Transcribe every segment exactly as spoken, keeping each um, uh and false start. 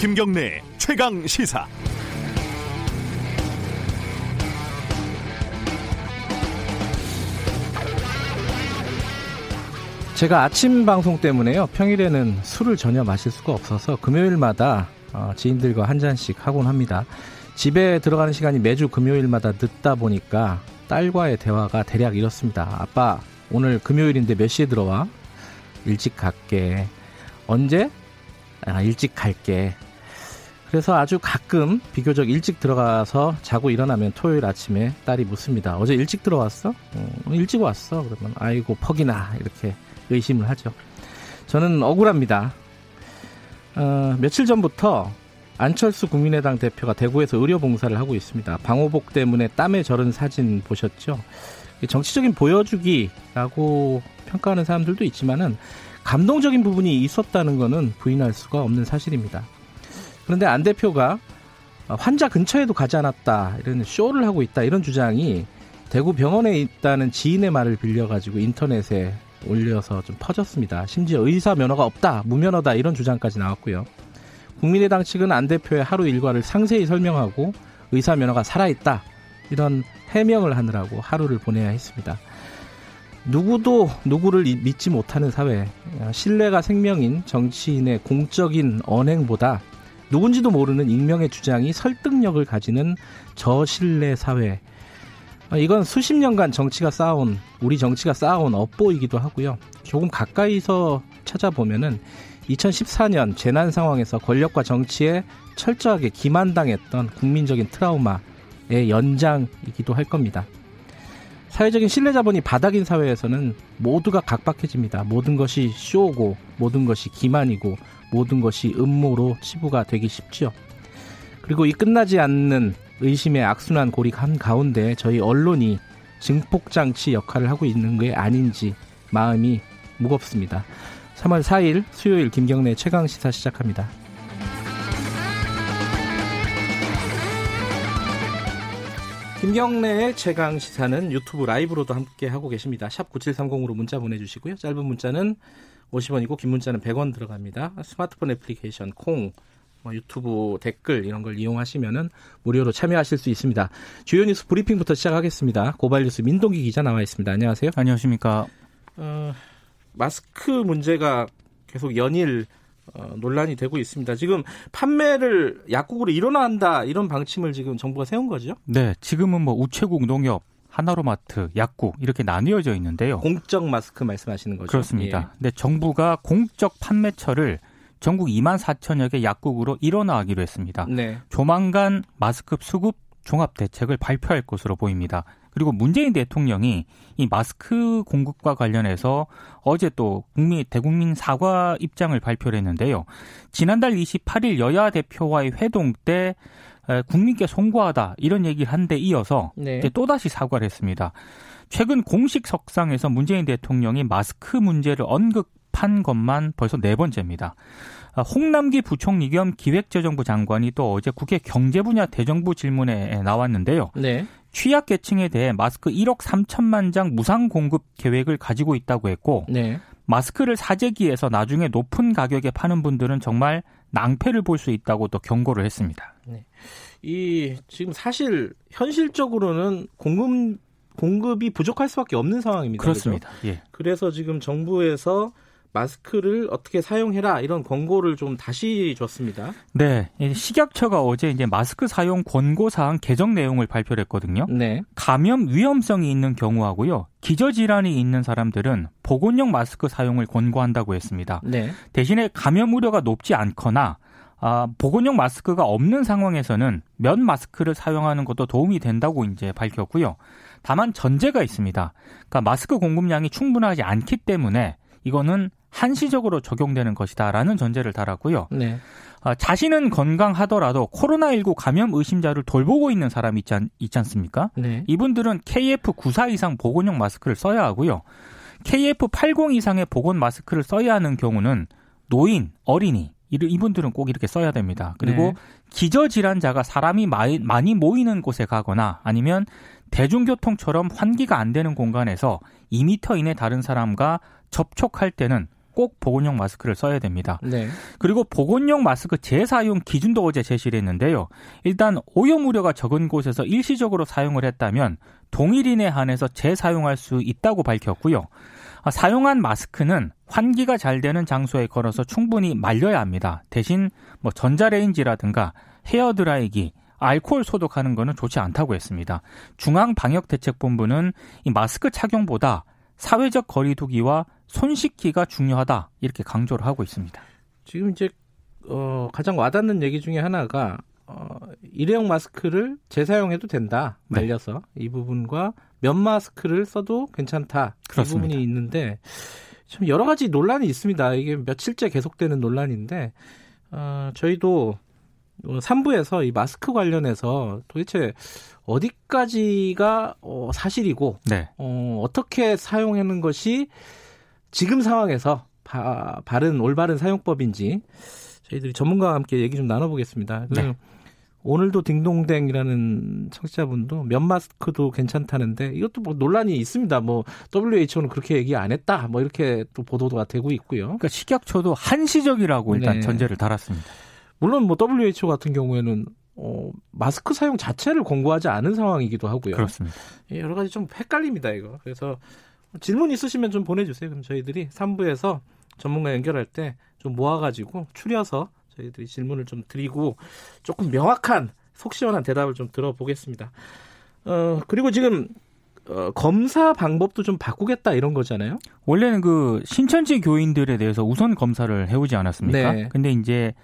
김경래 최강 시사. 제가 아침 방송 때문에요, 평일에는 술을 전혀 마실 수가 없어서 금요일마다 지인들과 한 잔씩 하곤 합니다. 집에 들어가는 시간이 매주 금요일마다 늦다 보니까 딸과의 대화가 대략 이렇습니다. 아빠, 오늘 금요일인데 몇 시에 들어와? 일찍 갈게. 언제? 아, 일찍 갈게. 그래서 아주 가끔 비교적 일찍 들어가서 자고 일어나면 토요일 아침에 딸이 묻습니다. 어제 일찍 들어왔어? 응, 일찍 왔어. 그러면 아이고 퍽이나 이렇게 의심을 하죠. 저는 억울합니다. 어, 며칠 전부터 안철수 국민의당 대표가 대구에서 의료봉사를 하고 있습니다. 방호복 때문에 땀에 절은 사진 보셨죠? 정치적인 보여주기라고 평가하는 사람들도 있지만은 감동적인 부분이 있었다는 것은 부인할 수가 없는 사실입니다. 그런데 안 대표가 환자 근처에도 가지 않았다, 이런 쇼를 하고 있다, 이런 주장이 대구 병원에 있다는 지인의 말을 빌려가지고 인터넷에 올려서 좀 퍼졌습니다. 심지어 의사 면허가 없다, 무면허다, 이런 주장까지 나왔고요. 국민의당 측은 안 대표의 하루 일과를 상세히 설명하고 의사 면허가 살아있다, 이런 해명을 하느라고 하루를 보내야 했습니다. 누구도 누구를 믿지 못하는 사회, 신뢰가 생명인 정치인의 공적인 언행보다 누군지도 모르는 익명의 주장이 설득력을 가지는 저신뢰 사회, 이건 수십 년간 정치가 쌓아온, 우리 정치가 쌓아온 업보이기도 하고요. 조금 가까이서 찾아보면은 이천십사 년 재난 상황에서 권력과 정치에 철저하게 기만당했던 국민적인 트라우마의 연장이기도 할 겁니다. 사회적인 신뢰 자본이 바닥인 사회에서는 모두가 각박해집니다. 모든 것이 쇼고, 모든 것이 기만이고, 모든 것이 음모로 치부가 되기 쉽죠. 그리고 이 끝나지 않는 의심의 악순환 고리가 한가운데 저희 언론이 증폭장치 역할을 하고 있는 게 아닌지 마음이 무겁습니다. 삼월 사일 수요일 김경래 최강시사 시작합니다. 김경래의 최강시사는 유튜브 라이브로도 함께하고 계십니다. 샵 구칠삼공으로 문자 보내주시고요. 짧은 문자는 오십 원이고 긴 문자는 백 원 들어갑니다. 스마트폰 애플리케이션 콩, 뭐 유튜브 댓글 이런 걸 이용하시면은 무료로 참여하실 수 있습니다. 주요 뉴스 브리핑부터 시작하겠습니다. 고발뉴스 민동기 기자 나와 있습니다. 안녕하세요. 안녕하십니까. 어, 마스크 문제가 계속 연일 어, 논란이 되고 있습니다. 지금 판매를 약국으로 일원화한다, 이런 방침을 지금 정부가 세운 거죠? 네, 지금은 뭐 우체국, 농협, 하나로마트, 약국 이렇게 나뉘어져 있는데요. 공적 마스크 말씀하시는 거죠? 그렇습니다. 예. 네, 정부가 공적 판매처를 전국 이만 사천여 개 약국으로 일원화하기로 했습니다. 네. 조만간 마스크 수급 종합 대책을 발표할 것으로 보입니다. 그리고 문재인 대통령이 이 마스크 공급과 관련해서 어제 또 국민, 대국민 사과 입장을 발표를 했는데요. 지난달 이십팔일 여야 대표와의 회동 때 국민께 송구하다 이런 얘기를 한 데 이어서 네. 또다시 사과를 했습니다. 최근 공식 석상에서 문재인 대통령이 마스크 문제를 언급한 것만 벌써 네 번째입니다. 홍남기 부총리 겸 기획재정부 장관이 또 어제 국회 경제 분야 대정부 질문에 나왔는데요. 네. 취약계층에 대해 마스크 일억 삼천만 장 무상 공급 계획을 가지고 있다고 했고 네. 마스크를 사재기해서 나중에 높은 가격에 파는 분들은 정말 낭패를 볼 수 있다고 또 경고를 했습니다. 네. 이 지금 사실 현실적으로는 공급, 공급이 부족할 수밖에 없는 상황입니다. 그렇습니다. 그렇죠? 예. 그래서 지금 정부에서 마스크를 어떻게 사용해라 이런 권고를 좀 다시 줬습니다. 네, 식약처가 어제 이제 마스크 사용 권고 사항 개정 내용을 발표를 했거든요. 네. 감염 위험성이 있는 경우하고요, 기저질환이 있는 사람들은 보건용 마스크 사용을 권고한다고 했습니다. 네. 대신에 감염 우려가 높지 않거나 아, 보건용 마스크가 없는 상황에서는 면 마스크를 사용하는 것도 도움이 된다고 이제 밝혔고요. 다만 전제가 있습니다. 그러니까 마스크 공급량이 충분하지 않기 때문에 이거는 한시적으로 적용되는 것이다라는 전제를 달았고요. 네. 아, 자신은 건강하더라도 코로나십구 감염 의심자를 돌보고 있는 사람이 있지, 않, 있지 않습니까? 네. 이분들은 케이에프 구십사 이상 보건용 마스크를 써야 하고요. 케이에프 팔십 이상의 보건 마스크를 써야 하는 경우는 노인, 어린이, 이분들은 꼭 이렇게 써야 됩니다. 그리고 네. 기저질환자가 사람이 마이, 많이 모이는 곳에 가거나 아니면 대중교통처럼 환기가 안 되는 공간에서 이 미터 이내 다른 사람과 접촉할 때는 꼭 보건용 마스크를 써야 됩니다. 네. 그리고 보건용 마스크 재사용 기준도 어제 제시를 했는데요. 일단 오염 우려가 적은 곳에서 일시적으로 사용을 했다면 동일인에 한해서 재사용할 수 있다고 밝혔고요. 사용한 마스크는 환기가 잘 되는 장소에 걸어서 충분히 말려야 합니다. 대신 뭐 전자레인지라든가 헤어드라이기, 알코올 소독하는 것은 좋지 않다고 했습니다. 중앙방역대책본부는 이 마스크 착용보다 사회적 거리 두기와 손 씻기가 중요하다 이렇게 강조를 하고 있습니다. 지금 이제 어, 가장 와닿는 얘기 중에 하나가 어, 일회용 마스크를 재사용해도 된다. 말려서. 네. 이 부분과 면 마스크를 써도 괜찮다. 그렇습니다. 이 부분이 있는데 참 여러 가지 논란이 있습니다. 이게 며칠째 계속되는 논란인데 어, 저희도 삼 부에서 이 마스크 관련해서 도대체 어디까지가 어, 사실이고 네. 어, 어떻게 사용하는 것이 지금 상황에서 바, 바른 올바른 사용법인지 저희들이 전문가와 함께 얘기 좀 나눠보겠습니다. 네. 오늘도 딩동댕이라는 청취자분도 면 마스크도 괜찮다는데 이것도 뭐 논란이 있습니다. 뭐 더블유에이치오는 그렇게 얘기 안 했다. 뭐 이렇게 또 보도가 되고 있고요. 그러니까 식약처도 한시적이라고 일단 네. 전제를 달았습니다. 물론 뭐 더블유에이치오 같은 경우에는 어, 마스크 사용 자체를 권고하지 않은 상황이기도 하고요. 그렇습니다. 여러 가지 좀 헷갈립니다 이거. 그래서 질문 있으시면 좀 보내주세요. 그럼 저희들이 삼 부에서 전문가 연결할 때 좀 모아가지고 추려서 저희들이 질문을 좀 드리고 조금 명확한 속 시원한 대답을 좀 들어보겠습니다. 어, 그리고 지금 어, 검사 방법도 좀 바꾸겠다 이런 거잖아요. 원래는 그 신천지 교인들에 대해서 우선 검사를 해오지 않았습니까? 네. 근데 이제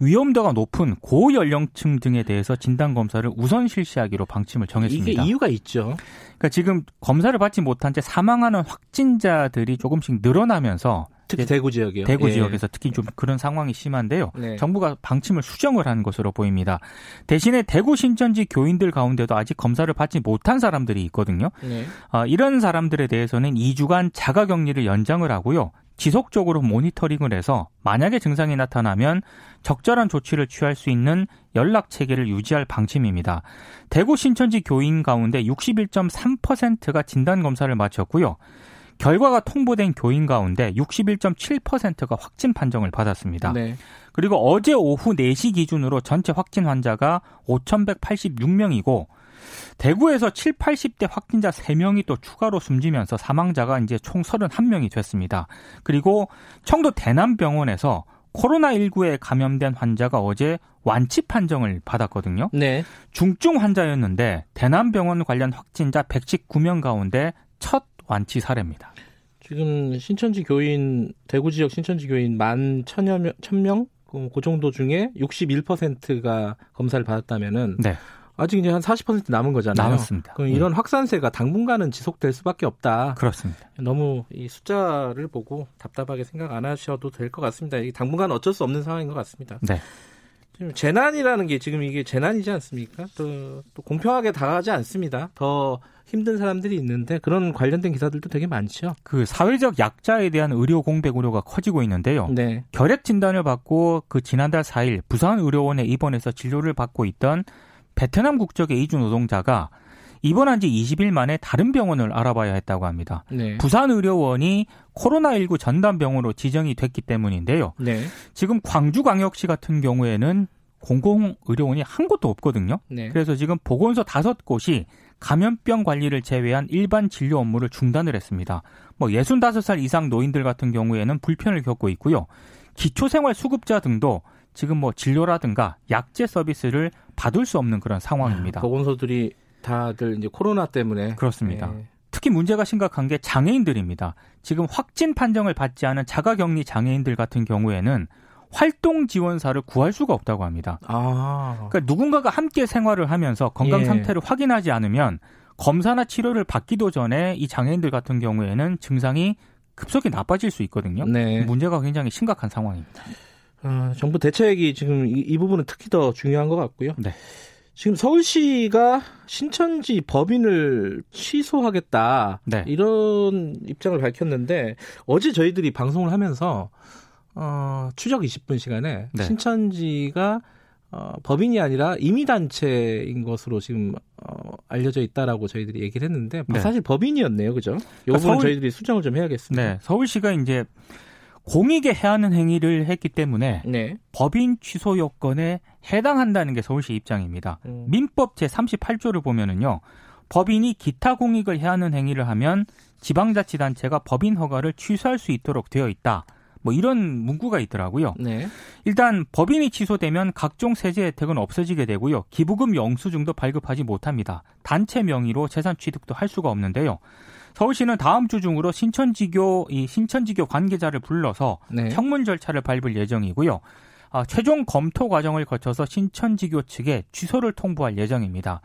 위험도가 높은 고연령층 등에 대해서 진단검사를 우선 실시하기로 방침을 정했습니다. 이게 이유가 있죠. 그러니까 지금 검사를 받지 못한 채 사망하는 확진자들이 조금씩 늘어나면서 특히 대구 지역이요. 대구 예. 지역에서 특히 좀 그런 상황이 심한데요. 네. 정부가 방침을 수정을 한 것으로 보입니다. 대신에 대구 신천지 교인들 가운데도 아직 검사를 받지 못한 사람들이 있거든요. 네. 아, 이런 사람들에 대해서는 이 주간 자가격리를 연장을 하고요. 지속적으로 모니터링을 해서 만약에 증상이 나타나면 적절한 조치를 취할 수 있는 연락체계를 유지할 방침입니다. 대구 신천지 교인 가운데 육십일 점 삼 퍼센트가 진단검사를 마쳤고요. 결과가 통보된 교인 가운데 육십일 점 칠 퍼센트가 확진 판정을 받았습니다. 네. 그리고 어제 오후 네 시 기준으로 전체 확진 환자가 오천백팔십육 명이고 대구에서 칠십, 팔십 대 확진자 세 명이 또 추가로 숨지면서 사망자가 이제 총 삼십일 명이 됐습니다. 그리고 청도 대남병원에서 코로나십구에 감염된 환자가 어제 완치 판정을 받았거든요. 네. 중증 환자였는데 대남병원 관련 확진자 백십구 명 가운데 첫 완치 사례입니다. 지금 신천지 교인, 대구 지역 신천지 교인 만 천여 명, 천 명? 그 정도 중에 육십일 퍼센트가 검사를 받았다면은 네. 아직 이제 한 사십 퍼센트 남은 거잖아요. 남았습니다. 그럼 이런 네. 확산세가 당분간은 지속될 수밖에 없다. 그렇습니다. 너무 이 숫자를 보고 답답하게 생각 안 하셔도 될 것 같습니다. 이게 당분간 어쩔 수 없는 상황인 것 같습니다. 네. 지금 재난이라는 게 지금 이게 재난이지 않습니까? 또, 또 공평하게 다가가지 않습니다. 더 힘든 사람들이 있는데 그런 관련된 기사들도 되게 많죠. 그 사회적 약자에 대한 의료 공백 우려가 커지고 있는데요. 네. 결핵 진단을 받고 그 지난달 사 일 부산 의료원에 입원해서 진료를 받고 있던 베트남 국적의 이주 노동자가 입원한 지 이십 일 만에 다른 병원을 알아봐야 했다고 합니다. 네. 부산의료원이 코로나십구 전담병원으로 지정이 됐기 때문인데요. 네. 지금 광주광역시 같은 경우에는 공공의료원이 한 곳도 없거든요. 네. 그래서 지금 보건소 다섯 곳이 감염병 관리를 제외한 일반 진료 업무를 중단을 했습니다. 뭐 예순다섯 살 이상 노인들 같은 경우에는 불편을 겪고 있고요. 기초생활수급자 등도 지금 뭐 진료라든가 약제 서비스를 받을 수 없는 그런 상황입니다. 보건소들이 다들 이제 코로나 때문에 그렇습니다. 예. 특히 문제가 심각한 게 장애인들입니다. 지금 확진 판정을 받지 않은 자가격리 장애인들 같은 경우에는 활동 지원사를 구할 수가 없다고 합니다. 아. 그러니까 누군가가 함께 생활을 하면서 건강 상태를 예. 확인하지 않으면 검사나 치료를 받기도 전에 이 장애인들 같은 경우에는 증상이 급속히 나빠질 수 있거든요. 네. 문제가 굉장히 심각한 상황입니다. 어, 정부 대책이 지금 이, 이 부분은 특히 더 중요한 것 같고요. 네. 지금 서울시가 신천지 법인을 취소하겠다 네. 이런 입장을 밝혔는데 어제 저희들이 방송을 하면서 어, 추적 이십 분 시간에 네. 신천지가 어, 법인이 아니라 임의단체인 것으로 지금 어, 알려져 있다라고 저희들이 얘기를 했는데 네. 사실 법인이었네요, 그죠? 요 부분 그러니까 서울... 저희들이 수정을 좀 해야겠습니다. 네. 서울시가 이제 공익에 해하는 행위를 했기 때문에 네. 법인 취소 요건에 해당한다는 게 서울시 입장입니다. 음. 민법 제삼십팔조를 보면은요. 법인이 기타 공익을 해하는 행위를 하면 지방자치단체가 법인 허가를 취소할 수 있도록 되어 있다. 뭐 이런 문구가 있더라고요. 네. 일단 법인이 취소되면 각종 세제 혜택은 없어지게 되고요. 기부금 영수증도 발급하지 못합니다. 단체 명의로 재산 취득도 할 수가 없는데요. 서울시는 다음 주 중으로 신천지교 이 신천지교 관계자를 불러서 네. 청문 절차를 밟을 예정이고요. 아, 최종 검토 과정을 거쳐서 신천지교 측에 취소를 통보할 예정입니다.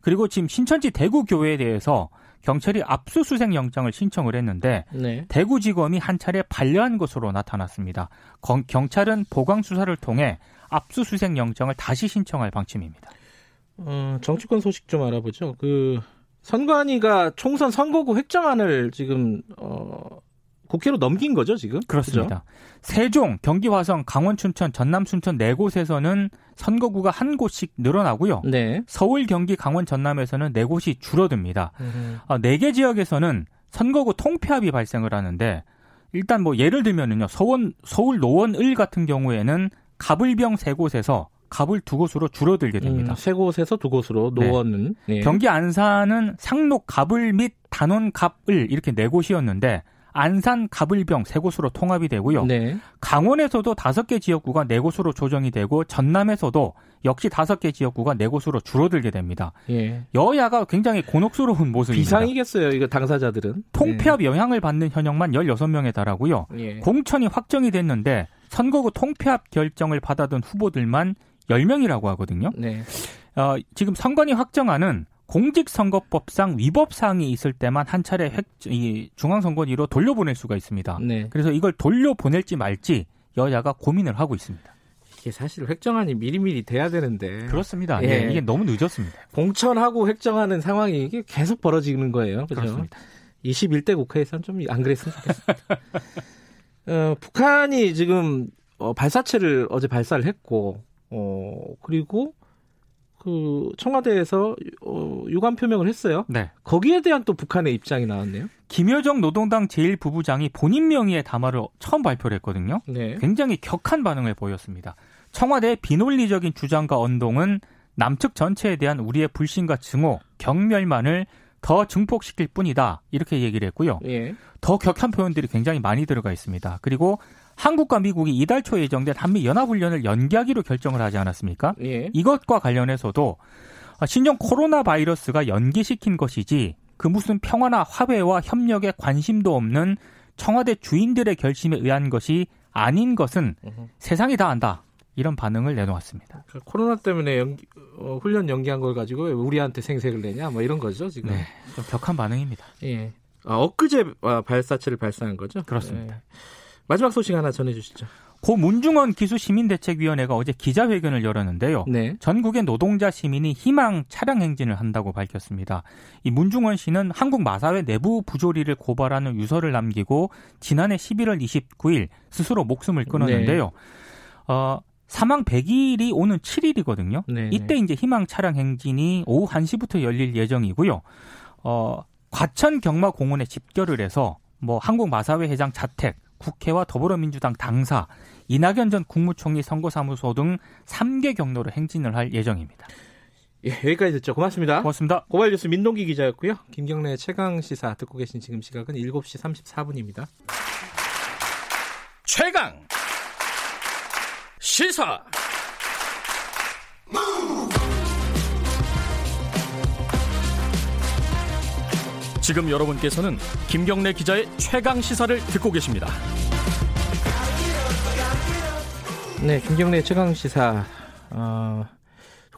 그리고 지금 신천지 대구교회에 대해서 경찰이 압수수색 영장을 신청을 했는데 네. 대구지검이 한 차례 반려한 것으로 나타났습니다. 거, 경찰은 보강수사를 통해 압수수색 영장을 다시 신청할 방침입니다. 어, 정치권 소식 좀 알아보죠. 그 선관위가 총선 선거구 획정안을 지금 어, 국회로 넘긴 거죠, 지금? 그렇습니다. 그죠? 세종, 경기 화성, 강원 춘천, 전남 순천 네 곳에서는 선거구가 한 곳씩 늘어나고요. 네. 서울, 경기, 강원, 전남에서는 네 곳이 줄어듭니다. 음. 아, 네 개 지역에서는 선거구 통폐합이 발생을 하는데 일단 뭐 예를 들면은요. 서원, 서울 노원 일 같은 경우에는 갑을병 세 곳에서 갑을 두 곳으로 줄어들게 됩니다. 음, 세 곳에서 두 곳으로 노원은. 네. 네. 경기 안산은 상록 갑을 및 단원 갑을 이렇게 네 곳이었는데 안산, 갑을병 세 곳으로 통합이 되고요. 네. 강원에서도 다섯 개 지역구가 네 곳으로 조정이 되고 전남에서도 역시 다섯 개 지역구가 네 곳으로 줄어들게 됩니다. 예. 여야가 굉장히 곤혹스러운 모습입니다. 비상이겠어요, 이거 당사자들은. 통폐합 예. 영향을 받는 현역만 열여섯 명에 달하고요. 예. 공천이 확정이 됐는데 선거구 통폐합 결정을 받아둔 후보들만 열 명이라고 하거든요. 네. 어, 지금 선관위 확정안은 공직선거법상 위법사항이 있을 때만 한 차례 획, 이 중앙선관위로 돌려보낼 수가 있습니다. 네. 그래서 이걸 돌려보낼지 말지 여야가 고민을 하고 있습니다. 이게 사실 획정안이 미리미리 돼야 되는데. 그렇습니다. 예. 예, 이게 너무 늦었습니다. 봉천하고 획정하는 상황이 이게 계속 벌어지는 거예요. 그렇죠? 그렇습니다. 이십일 대 국회에서는 좀 안 그랬으면 좋겠습니다. 어, 북한이 지금 어, 발사체를 어제 발사를 했고 어, 그리고 그 청와대에서 어, 유감 표명을 했어요. 네. 거기에 대한 또 북한의 입장이 나왔네요. 김여정 노동당 제일 부부장이 본인 명의의 담화를 처음 발표를 했거든요. 네. 굉장히 격한 반응을 보였습니다. 청와대의 비논리적인 주장과 언동은 남측 전체에 대한 우리의 불신과 증오, 경멸만을 더 증폭시킬 뿐이다. 이렇게 얘기를 했고요. 예. 더 격한 표현들이 굉장히 많이 들어가 있습니다. 그리고 한국과 미국이 이달 초 예정된 한미연합훈련을 연기하기로 결정을 하지 않았습니까? 예. 이것과 관련해서도 신종 코로나 바이러스가 연기시킨 것이지 그 무슨 평화나 화해와 협력에 관심도 없는 청와대 주인들의 결심에 의한 것이 아닌 것은 으흠. 세상이 다 안다. 이런 반응을 내놓았습니다. 코로나 때문에 연기, 어, 훈련 연기한 걸 가지고 왜 우리한테 생색을 내냐? 뭐 이런 거죠, 지금. 네, 좀 격한 반응입니다. 예. 아, 엊그제 발사체를 발사한 거죠? 그렇습니다. 예. 마지막 소식 하나 전해주시죠. 고 문중원 기수시민대책위원회가 어제 기자회견을 열었는데요. 네. 전국의 노동자 시민이 희망 차량 행진을 한다고 밝혔습니다. 이 문중원 씨는 한국마사회 내부 부조리를 고발하는 유서를 남기고 지난해 십일월 이십구일 스스로 목숨을 끊었는데요. 네. 어, 사망 백일이 오는 칠일이거든요. 네네. 이때 이제 희망 차량 행진이 오후 한 시부터 열릴 예정이고요. 어, 과천 경마공원에 집결을 해서 뭐 한국마사회 회장 자택, 국회와 더불어민주당 당사, 이낙연 전 국무총리 선거사무소 등 세 개 경로로 행진을 할 예정입니다. 예, 여기까지 듣죠. 고맙습니다. 고맙습니다. 고발뉴스 민동기 기자였고요. 김경래 최강시사 듣고 계신 지금 시각은 일곱 시 삼십사 분입니다. 최강 시사 지금 여러분께서는 김경래 기자의 최강 시사를 듣고 계십니다. 네, 김경래 최강 시사 어,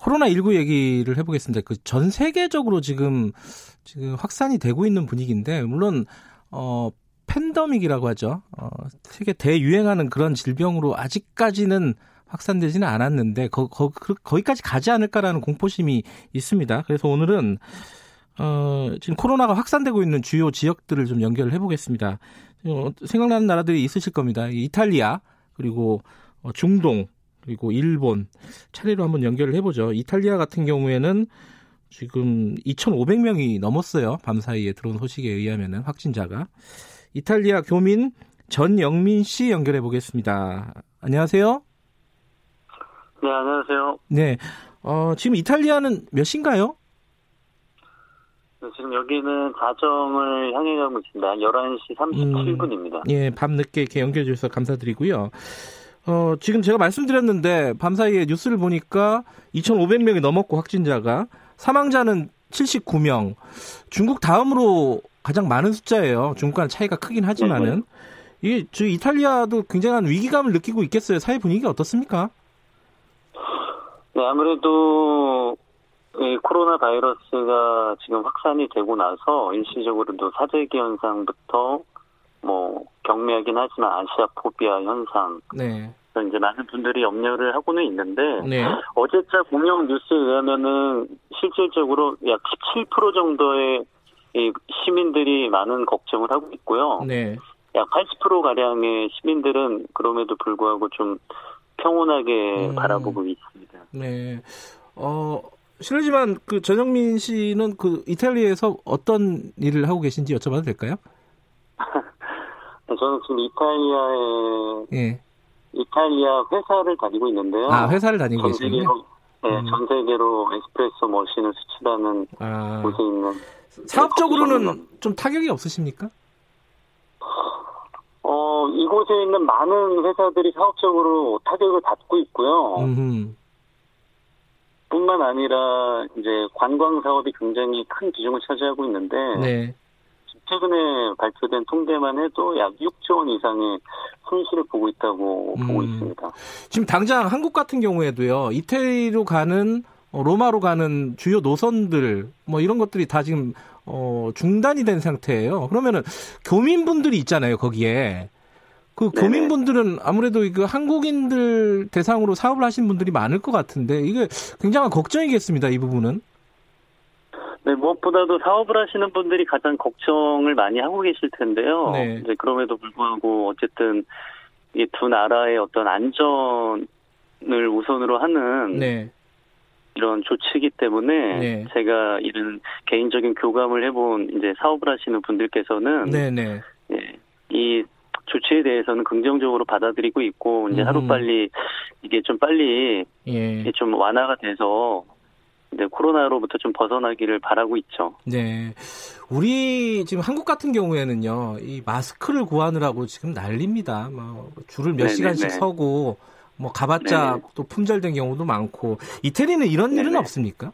코로나십구 얘기를 해보겠습니다. 그 전 세계적으로 지금 지금 확산이 되고 있는 분위기인데 물론 어, 팬데믹이라고 하죠. 어, 세계 대유행하는 그런 질병으로 아직까지는 확산되지는 않았는데 거, 거, 거기까지 가지 않을까라는 공포심이 있습니다. 그래서 오늘은 어, 지금 코로나가 확산되고 있는 주요 지역들을 좀 연결을 해보겠습니다. 어, 생각나는 나라들이 있으실 겁니다. 이탈리아, 그리고 어, 중동, 그리고 일본 차례로 한번 연결을 해보죠. 이탈리아 같은 경우에는 지금 이천오백 명이 넘었어요. 밤 사이에 들어온 소식에 의하면 확진자가. 이탈리아 교민 전영민 씨 연결해 보겠습니다. 안녕하세요. 네, 안녕하세요. 네, 어, 지금 이탈리아는 몇 시인가요? 네, 지금 여기는 자정을 향해 가고 있습니다. 열한 시 삼십칠 분입니다. 음, 예, 밤 늦게 이렇게 연결해 주셔서 감사드리고요. 어, 지금 제가 말씀드렸는데 밤사이에 뉴스를 보니까 이천오백 명이 넘었고 확진자가, 사망자는 칠십구 명. 중국 다음으로 가장 많은 숫자예요. 중국과는 차이가 크긴 하지만은. 이게 저 이탈리아도 굉장한 위기감을 느끼고 있겠어요. 사회 분위기가 어떻습니까? 네, 아무래도 이 코로나 바이러스가 지금 확산이 되고 나서 일시적으로도 사재기 현상부터 뭐 경미하긴 하지만 아시아 포비아 현상. 네. 그래서 이제 많은 분들이 염려를 하고는 있는데, 네. 어제자 공영 뉴스에 의하면은 실질적으로 약 십칠 퍼센트 정도의 이 시민들이 많은 걱정을 하고 있고요. 네. 약 팔십 퍼센트 가량의 시민들은 그럼에도 불구하고 좀 평온하게 음. 바라보고 있습니다. 네. 어 실례지만 그 전영민 씨는 그 이탈리아에서 어떤 일을 하고 계신지 여쭤봐도 될까요? 저는 지금 이탈리아에 예. 이탈리아 회사를 다니고 있는데요. 아, 회사를 다니고 계시군요. 네, 음. 전 세계로 에스프레소 머신을 수출하는 아. 곳에 있는. 사업적으로는 좀 타격이 없으십니까? 어, 이곳에 있는 많은 회사들이 사업적으로 타격을 받고 있고요. 음흠. 뿐만 아니라 이제 관광 사업이 굉장히 큰 비중을 차지하고 있는데, 네. 최근에 발표된 통계만 해도 약 육조 원 이상의 손실을 보고 있다고 음. 보고 있습니다. 지금 당장 한국 같은 경우에도요, 이태리로 가는, 로마로 가는 주요 노선들, 뭐 이런 것들이 다 지금 어, 중단이 된 상태예요. 그러면은 교민분들이 있잖아요, 거기에. 그 네네. 교민분들은 아무래도 그 한국인들 대상으로 사업을 하신 분들이 많을 것 같은데, 이게 굉장한 걱정이겠습니다, 이 부분은. 네, 무엇보다도 사업을 하시는 분들이 가장 걱정을 많이 하고 계실 텐데요. 네. 이제 그럼에도 불구하고 어쨌든 이 두 나라의 어떤 안전을 우선으로 하는 네. 이런 조치이기 때문에 네. 제가 이런 개인적인 교감을 해본 이제 사업을 하시는 분들께서는 네, 네. 예, 이 조치에 대해서는 긍정적으로 받아들이고 있고 이제 음. 하루 빨리 이게 좀 빨리 예. 이게 좀 완화가 돼서. 네, 코로나로부터 좀 벗어나기를 바라고 있죠. 네, 우리 지금 한국 같은 경우에는요, 이 마스크를 구하느라고 지금 난립니다. 뭐 줄을 몇 네네네. 시간씩 서고, 뭐 가봤자 네네. 또 품절된 경우도 많고, 이태리는 이런 네네. 일은 없습니까?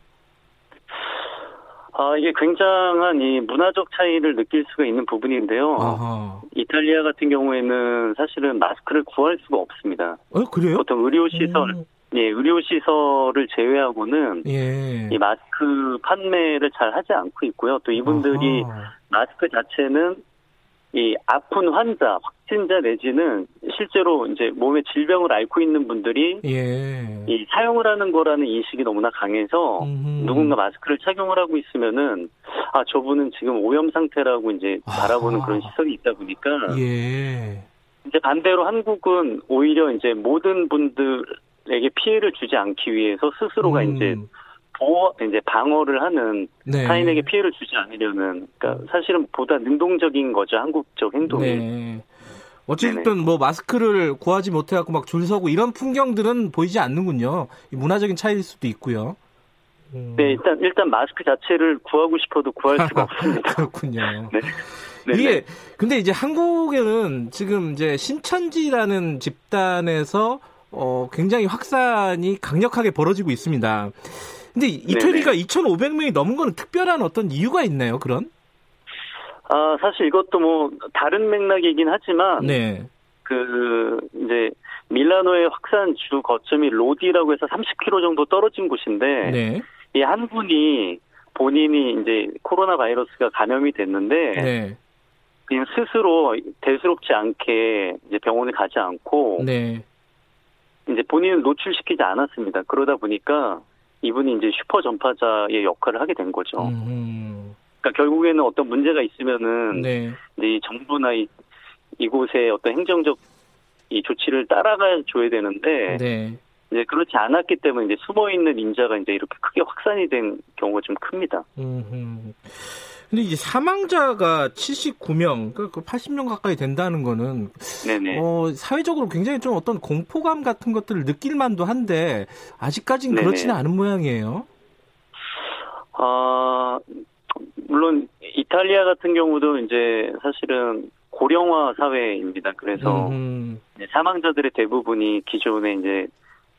아, 이게 굉장한 이 문화적 차이를 느낄 수가 있는 부분인데요. 아하. 이탈리아 같은 경우에는 사실은 마스크를 구할 수가 없습니다. 어, 그래요? 보통 의료 시설. 음. 예, 의료 시설을 제외하고는 예. 이 마스크 판매를 잘 하지 않고 있고요. 또 이분들이 아하. 마스크 자체는 이 아픈 환자, 확진자 내지는 실제로 이제 몸에 질병을 앓고 있는 분들이 예. 이 사용을 하는 거라는 인식이 너무나 강해서 음흠. 누군가 마스크를 착용을 하고 있으면은 아, 저분은 지금 오염 상태라고 이제 아하. 바라보는 그런 시선이 있다 보니까 예. 이제 반대로 한국은 오히려 이제 모든 분들 에게 피해를 주지 않기 위해서 스스로가 음. 이제 보호, 이제 방어를 하는 네. 타인에게 피해를 주지 않으려는, 그러니까 사실은 보다 능동적인 거죠, 한국적 행동이. 네. 어쨌든 뭐 마스크를 구하지 못해갖고 막 줄 서고 이런 풍경들은 보이지 않는군요. 문화적인 차이일 수도 있고요. 음. 네, 일단 일단 마스크 자체를 구하고 싶어도 구할 수가 없습니다. 그렇군요. 네. 이게 근데 이제 한국에는 지금 이제 신천지라는 집단에서 어, 굉장히 확산이 강력하게 벌어지고 있습니다. 근데 이태리가 네네. 이천오백 명이 넘은 건 특별한 어떤 이유가 있나요, 그런? 아, 사실 이것도 뭐, 다른 맥락이긴 하지만, 네. 그, 이제, 밀라노의 확산 주 거점이 로디라고 해서 삼십 킬로미터 정도 떨어진 곳인데, 네. 이 한 분이 본인이 이제 코로나 바이러스가 감염이 됐는데, 네. 그냥 스스로 대수롭지 않게 이제 병원에 가지 않고, 네. 이제 본인은 노출시키지 않았습니다. 그러다 보니까 이분이 이제 슈퍼 전파자의 역할을 하게 된 거죠. 음. 그러니까 결국에는 어떤 문제가 있으면은 네. 이제 정부나 이, 이곳의 어떤 행정적 이 조치를 따라가 줘야 되는데 네. 이제 그렇지 않았기 때문에 이제 숨어 있는 인자가 이제 이렇게 크게 확산이 된 경우가 좀 큽니다. 음. 근데 이제 사망자가 칠십구 명, 그러니까 팔십 명 가까이 된다는 거는 네네. 어, 사회적으로 굉장히 좀 어떤 공포감 같은 것들을 느낄 만도 한데 아직까지는 네네. 그렇지는 않은 모양이에요. 아, 물론 이탈리아 같은 경우도 이제 사실은 고령화 사회입니다. 그래서 음. 사망자들의 대부분이 기존에 이제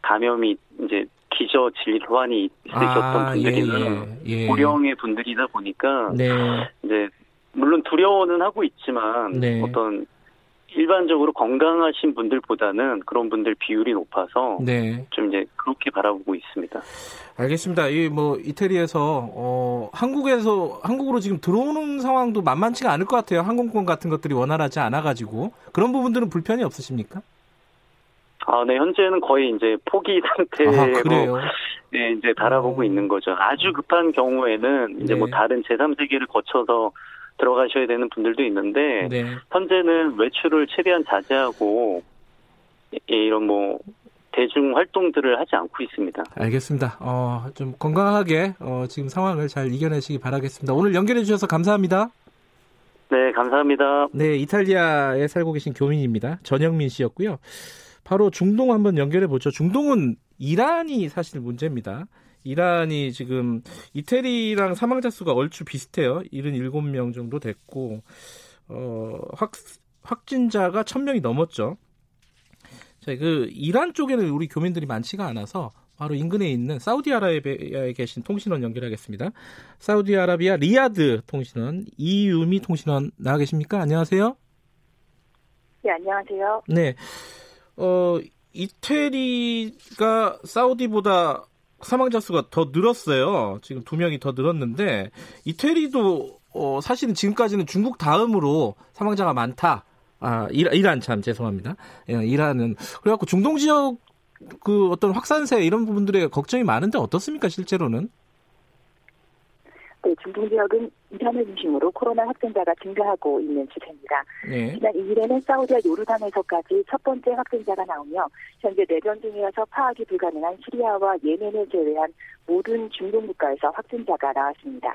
감염이 이제 기저 질환이 있으셨던 아, 분들이나 예, 예. 고령의 분들이다 보니까 네. 이제 물론 두려워는 하고 있지만 네. 어떤 일반적으로 건강하신 분들보다는 그런 분들 비율이 높아서 네. 좀 이제 그렇게 바라보고 있습니다. 알겠습니다. 이 뭐 이태리에서 어, 한국에서 한국으로 지금 들어오는 상황도 만만치가 않을 것 같아요. 항공권 같은 것들이 원활하지 않아가지고 그런 부분들은 불편이 없으십니까? 아, 네, 현재는 거의 이제 포기 상태로 아, 네, 이제 바라보고 어... 있는 거죠. 아주 급한 경우에는 이제 네. 뭐 다른 제삼 세계를 거쳐서 들어가셔야 되는 분들도 있는데 네. 현재는 외출을 최대한 자제하고 이런 뭐 대중 활동들을 하지 않고 있습니다. 알겠습니다. 어, 좀 건강하게 어, 지금 상황을 잘 이겨내시기 바라겠습니다. 오늘 연결해 주셔서 감사합니다. 네, 감사합니다. 네, 이탈리아에 살고 계신 교민입니다. 전영민 씨였고요. 바로 중동 한번 연결해 보죠. 중동은 이란이 사실 문제입니다. 이란이 지금 이태리랑 사망자 수가 얼추 비슷해요. 칠십칠 명 정도 됐고 어, 확, 확진자가 천 명이 넘었죠. 자, 그 이란 쪽에는 우리 교민들이 많지가 않아서 바로 인근에 있는 사우디아라비아에 계신 통신원 연결하겠습니다. 사우디아라비아 리야드 통신원 이유미 통신원 나와 계십니까? 안녕하세요. 네, 안녕하세요. 네. 어, 이태리가 사우디보다 사망자 수가 더 늘었어요. 지금 두 명이 더 늘었는데 이태리도 어, 사실은 지금까지는 중국 다음으로 사망자가 많다. 아, 이란, 이란 참 죄송합니다. 예, 이란은 그래갖고 중동 지역 그 어떤 확산세 이런 부분들에 걱정이 많은데 어떻습니까 실제로는? 네, 중동 지역은 이란을 중심으로 코로나 확진자가 증가하고 있는 추세입니다. 네. 지난 이 일에는 사우디와 요르단에서까지 첫 번째 확진자가 나오며 현재 내전 중이라서 파악이 불가능한 시리아와 예멘을 제외한 모든 중동 국가에서 확진자가 나왔습니다.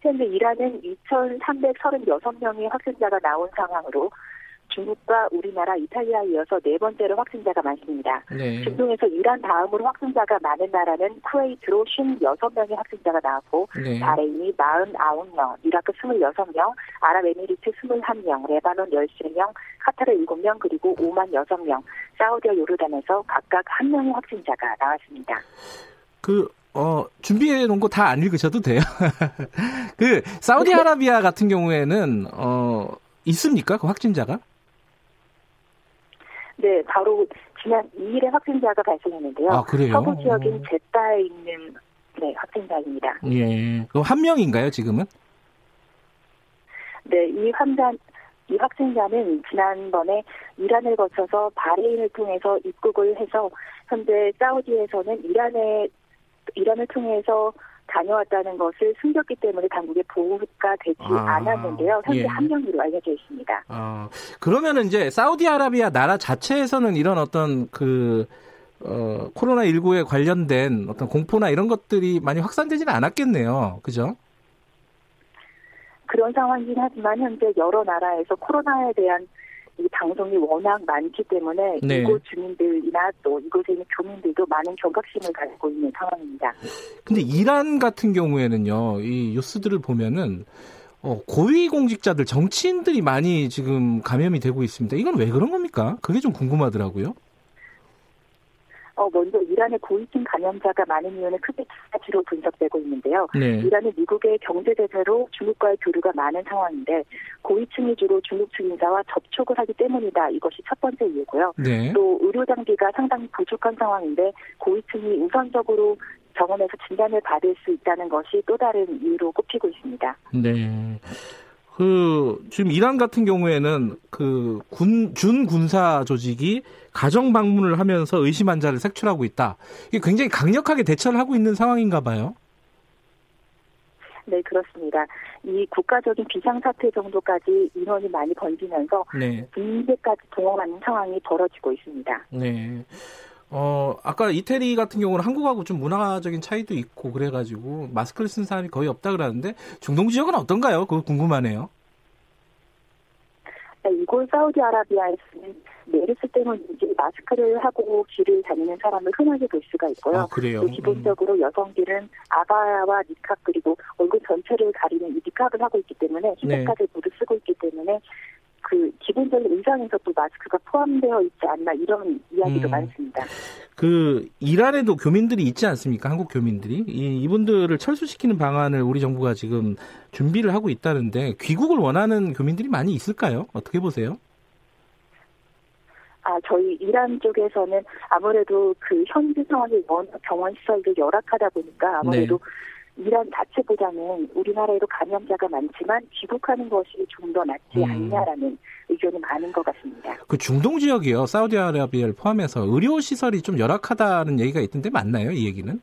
현재 이란은 이천삼백삼십육 명의 확진자가 나온 상황으로 중국과 우리나라, 이탈리아에 이어서 네 번째로 확진자가 많습니다. 네. 중동에서 이란 다음으로 확진자가 많은 나라는 쿠웨이트로 오십육 명의 확진자가 나왔고 네. 바레인이 사십구 명, 이라크 이십육 명, 아랍에미리트 이십일 명, 레바논 십삼 명, 카타르 일곱 명, 그리고 오만 육 명, 사우디와 요르단에서 각각 한 명의 확진자가 나왔습니다. 그... 어, 준비해 놓은 거 다 안 읽으셔도 돼요. 그 사우디아라비아 같은 경우에는 어, 있습니까? 그 확진자가? 네, 바로 지난 이 일에 확진자가 발생했는데요. 아, 그래요? 서부 지역인 제다에 있는 네, 확진자입니다. 예. 그럼 한 명인가요, 지금은? 네, 이 환자는 이 확진자는 지난번에 이란을 거쳐서 바레인을 통해서 입국을 해서 현재 사우디에서는 이란에 이란을 통해서 다녀왔다는 것을 숨겼기 때문에 당국의 보호가 되지 아, 않았는데요. 현재 예. 한 명으로 알려져 있습니다. 아, 그러면은 이제 사우디아라비아 나라 자체에서는 이런 어떤 그 어, 코로나십구에 관련된 어떤 공포나 이런 것들이 많이 확산되지는 않았겠네요. 그죠? 그런 상황이긴 하지만 현재 여러 나라에서 코로나에 대한 이 방송이 워낙 많기 때문에 네. 이곳 주민들이나 또 이곳에 있는 교민들도 많은 경각심을 가지고 있는 상황입니다. 근데 이란 같은 경우에는요, 이 뉴스들을 보면은 어, 고위공직자들, 정치인들이 많이 지금 감염이 되고 있습니다. 이건 왜 그런 겁니까? 그게 좀 궁금하더라고요. 어, 먼저 이란의 고위층 감염자가 많은 이유는 크게 두 가지로 분석되고 있는데요. 네. 이란은 미국의 경제 제재로 중국과의 교류가 많은 상황인데 고위층이 주로 중국 주민자와 접촉을 하기 때문이다. 이것이 첫 번째 이유고요. 네. 또 의료 장비가 상당히 부족한 상황인데 고위층이 우선적으로 병원에서 진단을 받을 수 있다는 것이 또 다른 이유로 꼽히고 있습니다. 네. 그, 지금 이란 같은 경우에는 그 군, 준 군사 조직이 가정 방문을 하면서 의심 환자를 색출하고 있다. 이게 굉장히 강력하게 대처를 하고 있는 상황인가 봐요. 네, 그렇습니다. 이 국가적인 비상사태 정도까지 인원이 많이 번지면서 네. 붕괴까지 동원하는 상황이 벌어지고 있습니다. 네. 어, 아까 이태리 같은 경우는 한국하고 좀 문화적인 차이도 있고 그래가지고 마스크를 쓴 사람이 거의 없다 그러는데 중동 지역은 어떤가요? 그거 궁금하네요. 네, 이곳 사우디아라비아에서는 메르스 때문인지 마스크를 하고 길을 다니는 사람을 흔하게 볼 수가 있고요. 아, 그래요? 음. 기본적으로 여성들은 아바야와 니캅 그리고 얼굴 전체를 가리는 이 니캅을 하고 있기 때문에 히잡까지 모두 네. 쓰고 있기 때문에 그 기본적인 의상에서 또 마스크가 포함되어 있지 않나 이런 이야기도 음. 많습니다. 그 이란에도 교민들이 있지 않습니까? 한국 교민들이 이, 이분들을 철수시키는 방안을 우리 정부가 지금 준비를 하고 있다는데 귀국을 원하는 교민들이 많이 있을까요? 어떻게 보세요? 아, 저희 이란 쪽에서는 아무래도 그 현지 상황이 병원 시설도 열악하다 보니까 아무래도 네. 이란 자체보다는 우리나라에도 감염자가 많지만 귀국하는 것이 좀 더 낫지 음. 않냐라는 의견이 많은 것 같습니다. 그 중동 지역이요, 사우디아라비아를 포함해서 의료 시설이 좀 열악하다는 얘기가 있던데 맞나요, 이 얘기는?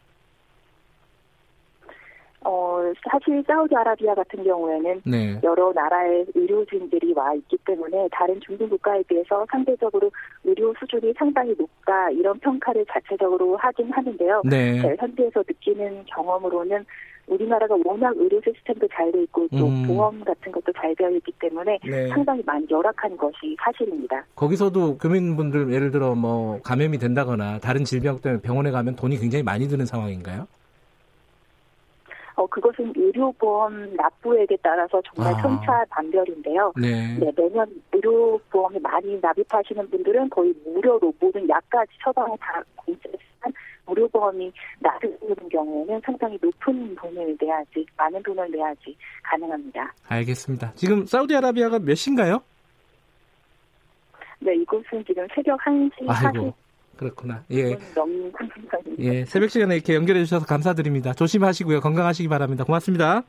어, 사실 사우디아라비아 같은 경우에는 네. 여러 나라의 의료진들이 와 있기 때문에 다른 중동 국가에 비해서 상대적으로 의료 수준이 상당히 높다 이런 평가를 자체적으로 하긴 하는데요. 네. 네, 현지에서 느끼는 경험으로는 우리나라가 워낙 의료 시스템도 잘 돼 있고 또 음. 보험 같은 것도 잘 되어 있기 때문에 네. 상당히 많이 열악한 것이 사실입니다. 거기서도 교민분들 예를 들어 뭐 감염이 된다거나 다른 질병 때문에 병원에 가면 돈이 굉장히 많이 드는 상황인가요? 어, 그것은 의료보험 납부액에 따라서 정말 천차만별인데요. 아. 네. 네, 매년 의료보험이 많이 납입하시는 분들은 거의 무료로 모든 약까지 처방을 다 공짜지만 의료보험이 납입하는 경우에는 상당히 높은 돈을 내야지, 많은 돈을 내야지 가능합니다. 알겠습니다. 지금 사우디아라비아가 몇 시인가요? 네, 이곳은 지금 새벽 한 시 아이고. 사십 분. 그렇구나. 예. 예. 새벽 시간에 이렇게 연결해 주셔서 감사드립니다. 조심하시고요. 건강하시기 바랍니다. 고맙습니다.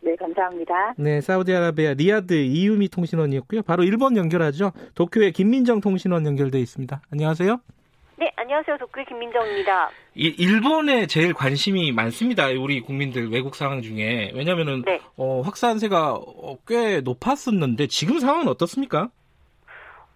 네, 감사합니다. 네, 사우디아라비아 리야드 이유미 통신원이었고요. 바로 일본 연결하죠. 도쿄의 김민정 통신원 연결돼 있습니다. 안녕하세요. 네, 안녕하세요. 도쿄의 김민정입니다. 이, 일본에 제일 관심이 많습니다. 우리 국민들 외국 상황 중에. 왜냐면은 네. 어, 확산세가 꽤 높았었는데 지금 상황은 어떻습니까?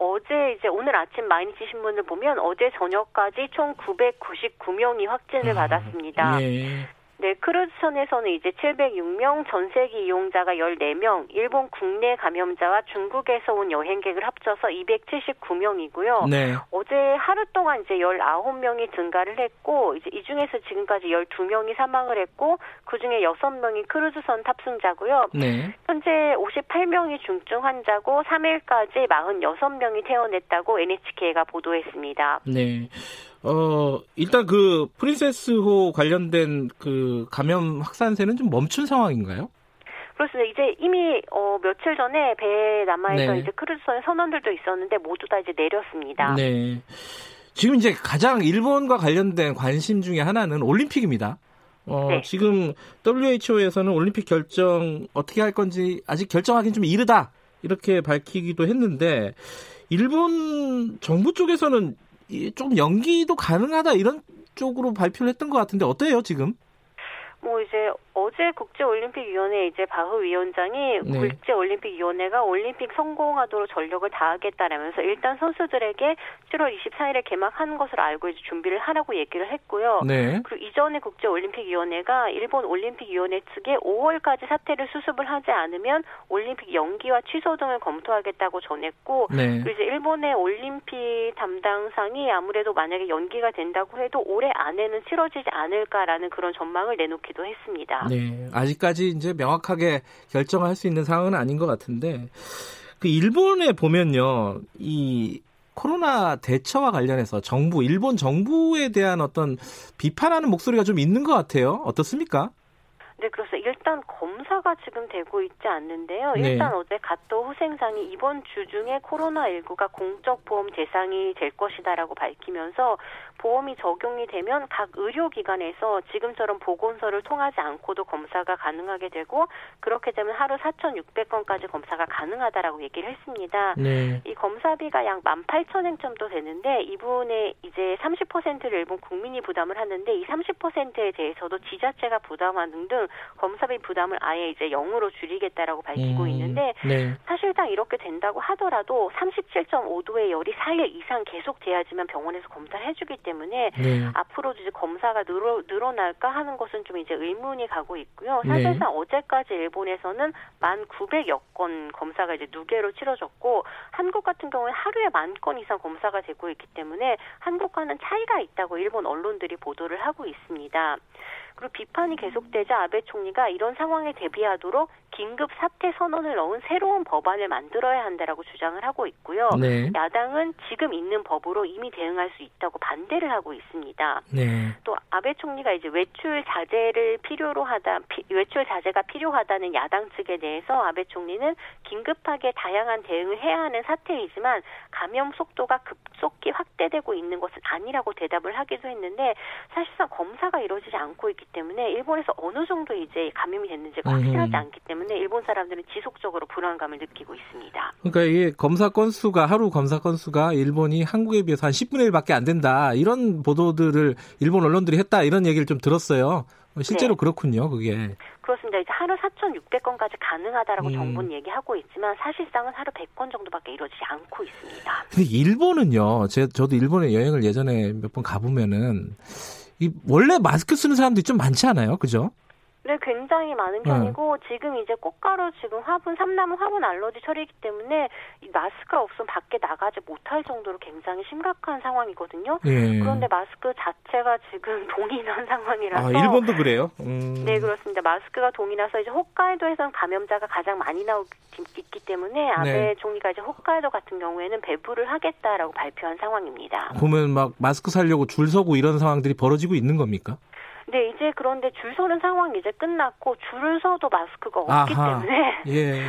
어제 이제 오늘 아침 마이니치 신문을 보면 어제 저녁까지 총 구백구십구 명이 확진을 음, 받았습니다. 예. 네, 크루즈선에서는 이제 칠백육 명, 전세기 이용자가 열네 명, 일본 국내 감염자와 중국에서 온 여행객을 합쳐서 이백칠십구 명이고요. 네. 어제 하루 동안 이제 열아홉 명이 증가를 했고, 이제 이 중에서 지금까지 열두 명이 사망을 했고, 그 중에 여섯 명이 크루즈선 탑승자고요. 네. 현재 오십팔 명이 중증 환자고, 삼 일까지 사십육 명이 퇴원했다고 엔에이치케이가 보도했습니다. 네. 어, 일단 그 프린세스호 관련된 그 감염 확산세는 좀 멈춘 상황인가요? 그렇습니다. 이제 이미 어, 며칠 전에 배에 남아있던 네. 이제 크루즈선의 선원들도 있었는데 모두 다 이제 내렸습니다. 네. 지금 이제 가장 일본과 관련된 관심 중에 하나는 올림픽입니다. 어, 네. 지금 더블유에이치오에서는 올림픽 결정 어떻게 할 건지 아직 결정하기는 좀 이르다 이렇게 밝히기도 했는데 일본 정부 쪽에서는 좀 연기도 가능하다 이런 쪽으로 발표를 했던 것 같은데 어때요 지금? 뭐 이제 어제 국제올림픽위원회 이제 바흐 위원장이 네. 국제올림픽위원회가 올림픽 성공하도록 전력을 다하겠다라면서 일단 선수들에게 칠월 이십사일에 개막하는 것을 알고 이제 준비를 하라고 얘기를 했고요. 네. 그리고 이전에 국제올림픽위원회가 일본 올림픽위원회 측에 오월까지 사태를 수습을 하지 않으면 올림픽 연기와 취소 등을 검토하겠다고 전했고 네. 그리고 이제 일본의 올림픽 담당상이 아무래도 만약에 연기가 된다고 해도 올해 안에는 치러지지 않을까라는 그런 전망을 내놓기도 했습니다. 네, 아직까지 이제 명확하게 결정할 수 있는 상황은 아닌 것 같은데, 그 일본에 보면요, 이 코로나 대처와 관련해서 정부, 일본 정부에 대한 어떤 비판하는 목소리가 좀 있는 것 같아요. 어떻습니까? 네, 그렇습니다. 일단 검사가 지금 되고 있지 않는데요. 일단 네. 어제 가토 후생상이 이번 주 중에 코로나십구가 공적 보험 대상이 될 것이다라고 밝히면서 보험이 적용이 되면 각 의료기관에서 지금처럼 보건소를 통하지 않고도 검사가 가능하게 되고 그렇게 되면 하루 사천육백 건까지 검사가 가능하다라고 얘기를 했습니다. 네. 이 검사비가 약 만 팔천 엔 정도 되는데 이분의 이제 삼십 퍼센트를 일본 국민이 부담을 하는데 이 삼십 퍼센트에 대해서도 지자체가 부담하는 등 검사비 부담을 아예 이제 영으로 줄이겠다라고 밝히고 음, 있는데 네. 사실상 이렇게 된다고 하더라도 삼십칠 점 오 도의 열이 사 일 이상 계속 돼야지만 병원에서 검사를 해주기 때문에 네. 앞으로도 이제 검사가 늘어, 늘어날까 하는 것은 좀 이제 의문이 가고 있고요. 사실상 네. 어제까지 일본에서는 만 구백여 건 검사가 이제 누계로 치러졌고 한국 같은 경우는 하루에 만 건 이상 검사가 되고 있기 때문에 한국과는 차이가 있다고 일본 언론들이 보도를 하고 있습니다. 그리고 비판이 계속되자 아베 총리가 이런 상황에 대비하도록 긴급 사태 선언을 넣은 새로운 법안을 만들어야 한다라고 주장을 하고 있고요. 네. 야당은 지금 있는 법으로 이미 대응할 수 있다고 반대를 하고 있습니다. 네. 또 아베 총리가 이제 외출 자제를 필요로 하다 피, 외출 자제가 필요하다는 야당 측에 대해서 아베 총리는 긴급하게 다양한 대응을 해야 하는 사태이지만 감염 속도가 급속히 확대되고 있는 것은 아니라고 대답을 하기도 했는데 사실상 검사가 이루어지지 않고 있기 때문에 일본에서 어느 정도 이제 감염이 됐는지가 확실하지 않기 때문에 일본 사람들은 지속적으로 불안감을 느끼고 있습니다. 그러니까 이게 검사 건수가 하루 검사 건수가 일본이 한국에 비해서 한 십분의 일밖에 안 된다. 이런 보도들을 일본 언론들이 했다. 이런 얘기를 좀 들었어요. 실제로 네. 그렇군요. 그게. 그렇습니다. 이제 하루 사천육백 건까지 가능하다라고 음. 정부는 얘기하고 있지만 사실상은 하루 백 건 정도밖에 이루어지지 않고 있습니다. 근데 일본은요. 제, 저도 일본에 여행을 예전에 몇 번 가보면은 이 원래 마스크 쓰는 사람들이 좀 많지 않아요? 그죠? 네, 굉장히 많은 편이고 음. 지금 이제 꽃가루 지금 화분 삼나무 화분 알러지 처리이기 때문에 이 마스크가 없으면 밖에 나가지 못할 정도로 굉장히 심각한 상황이거든요. 예. 그런데 마스크 자체가 지금 동일한 상황이라서. 아, 일본도 그래요? 음. 네, 그렇습니다. 마스크가 동일해서 이제 홋카이도에서는 감염자가 가장 많이 나오기 있기 때문에 아베 네. 총리가 이제 홋카이도 같은 경우에는 배부를 하겠다라고 발표한 상황입니다. 보면 막 마스크 사려고 줄 서고 이런 상황들이 벌어지고 있는 겁니까? 네, 이제 그런데 줄 서는 상황이 이제 끝났고 줄을 서도 마스크가 없기 아하, 때문에 예.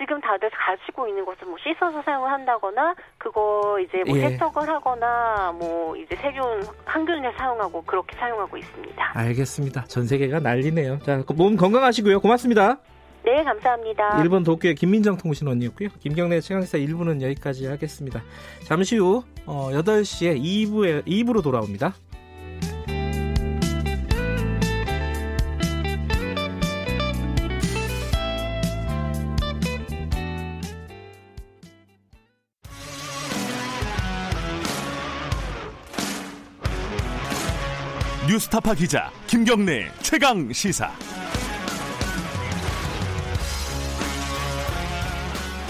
지금 다들 가지고 있는 것은 뭐 씻어서 사용을 한다거나 그거 이제 뭐 예. 세척을 하거나 뭐 이제 세균 항균을 사용하고 그렇게 사용하고 있습니다. 알겠습니다. 전 세계가 난리네요. 자, 몸 건강하시고요. 고맙습니다. 네, 감사합니다. 일본 도쿄의 김민정 통신원이었고요. 김경래 최강시사 일 부는 여기까지 하겠습니다. 잠시 후 어, 여덟 시에 이 부에, 이 부로 돌아옵니다. 뉴스타파 기자 김경래 최강 시사.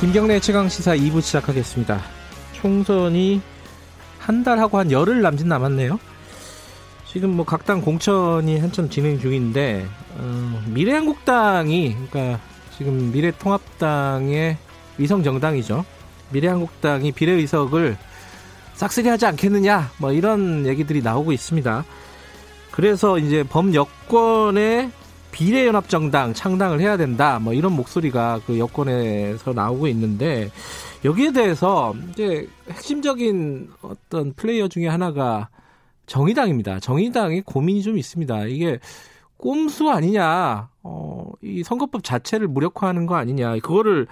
김경래 최강 시사 이 부 시작하겠습니다. 총선이 한 달하고 한 열흘 남짓 남았네요. 지금 뭐 각 당 공천이 한참 진행 중인데 어, 미래한국당이 그러니까 지금 미래통합당의 위성 정당이죠. 미래한국당이 비례의석을 싹쓸이하지 않겠느냐 뭐 이런 얘기들이 나오고 있습니다. 그래서 이제 범여권의 비례연합정당 창당을 해야 된다. 뭐 이런 목소리가 그 여권에서 나오고 있는데 여기에 대해서 이제 핵심적인 어떤 플레이어 중에 하나가 정의당입니다. 정의당이 고민이 좀 있습니다. 이게 꼼수 아니냐, 어, 이 선거법 자체를 무력화하는 거 아니냐, 그거를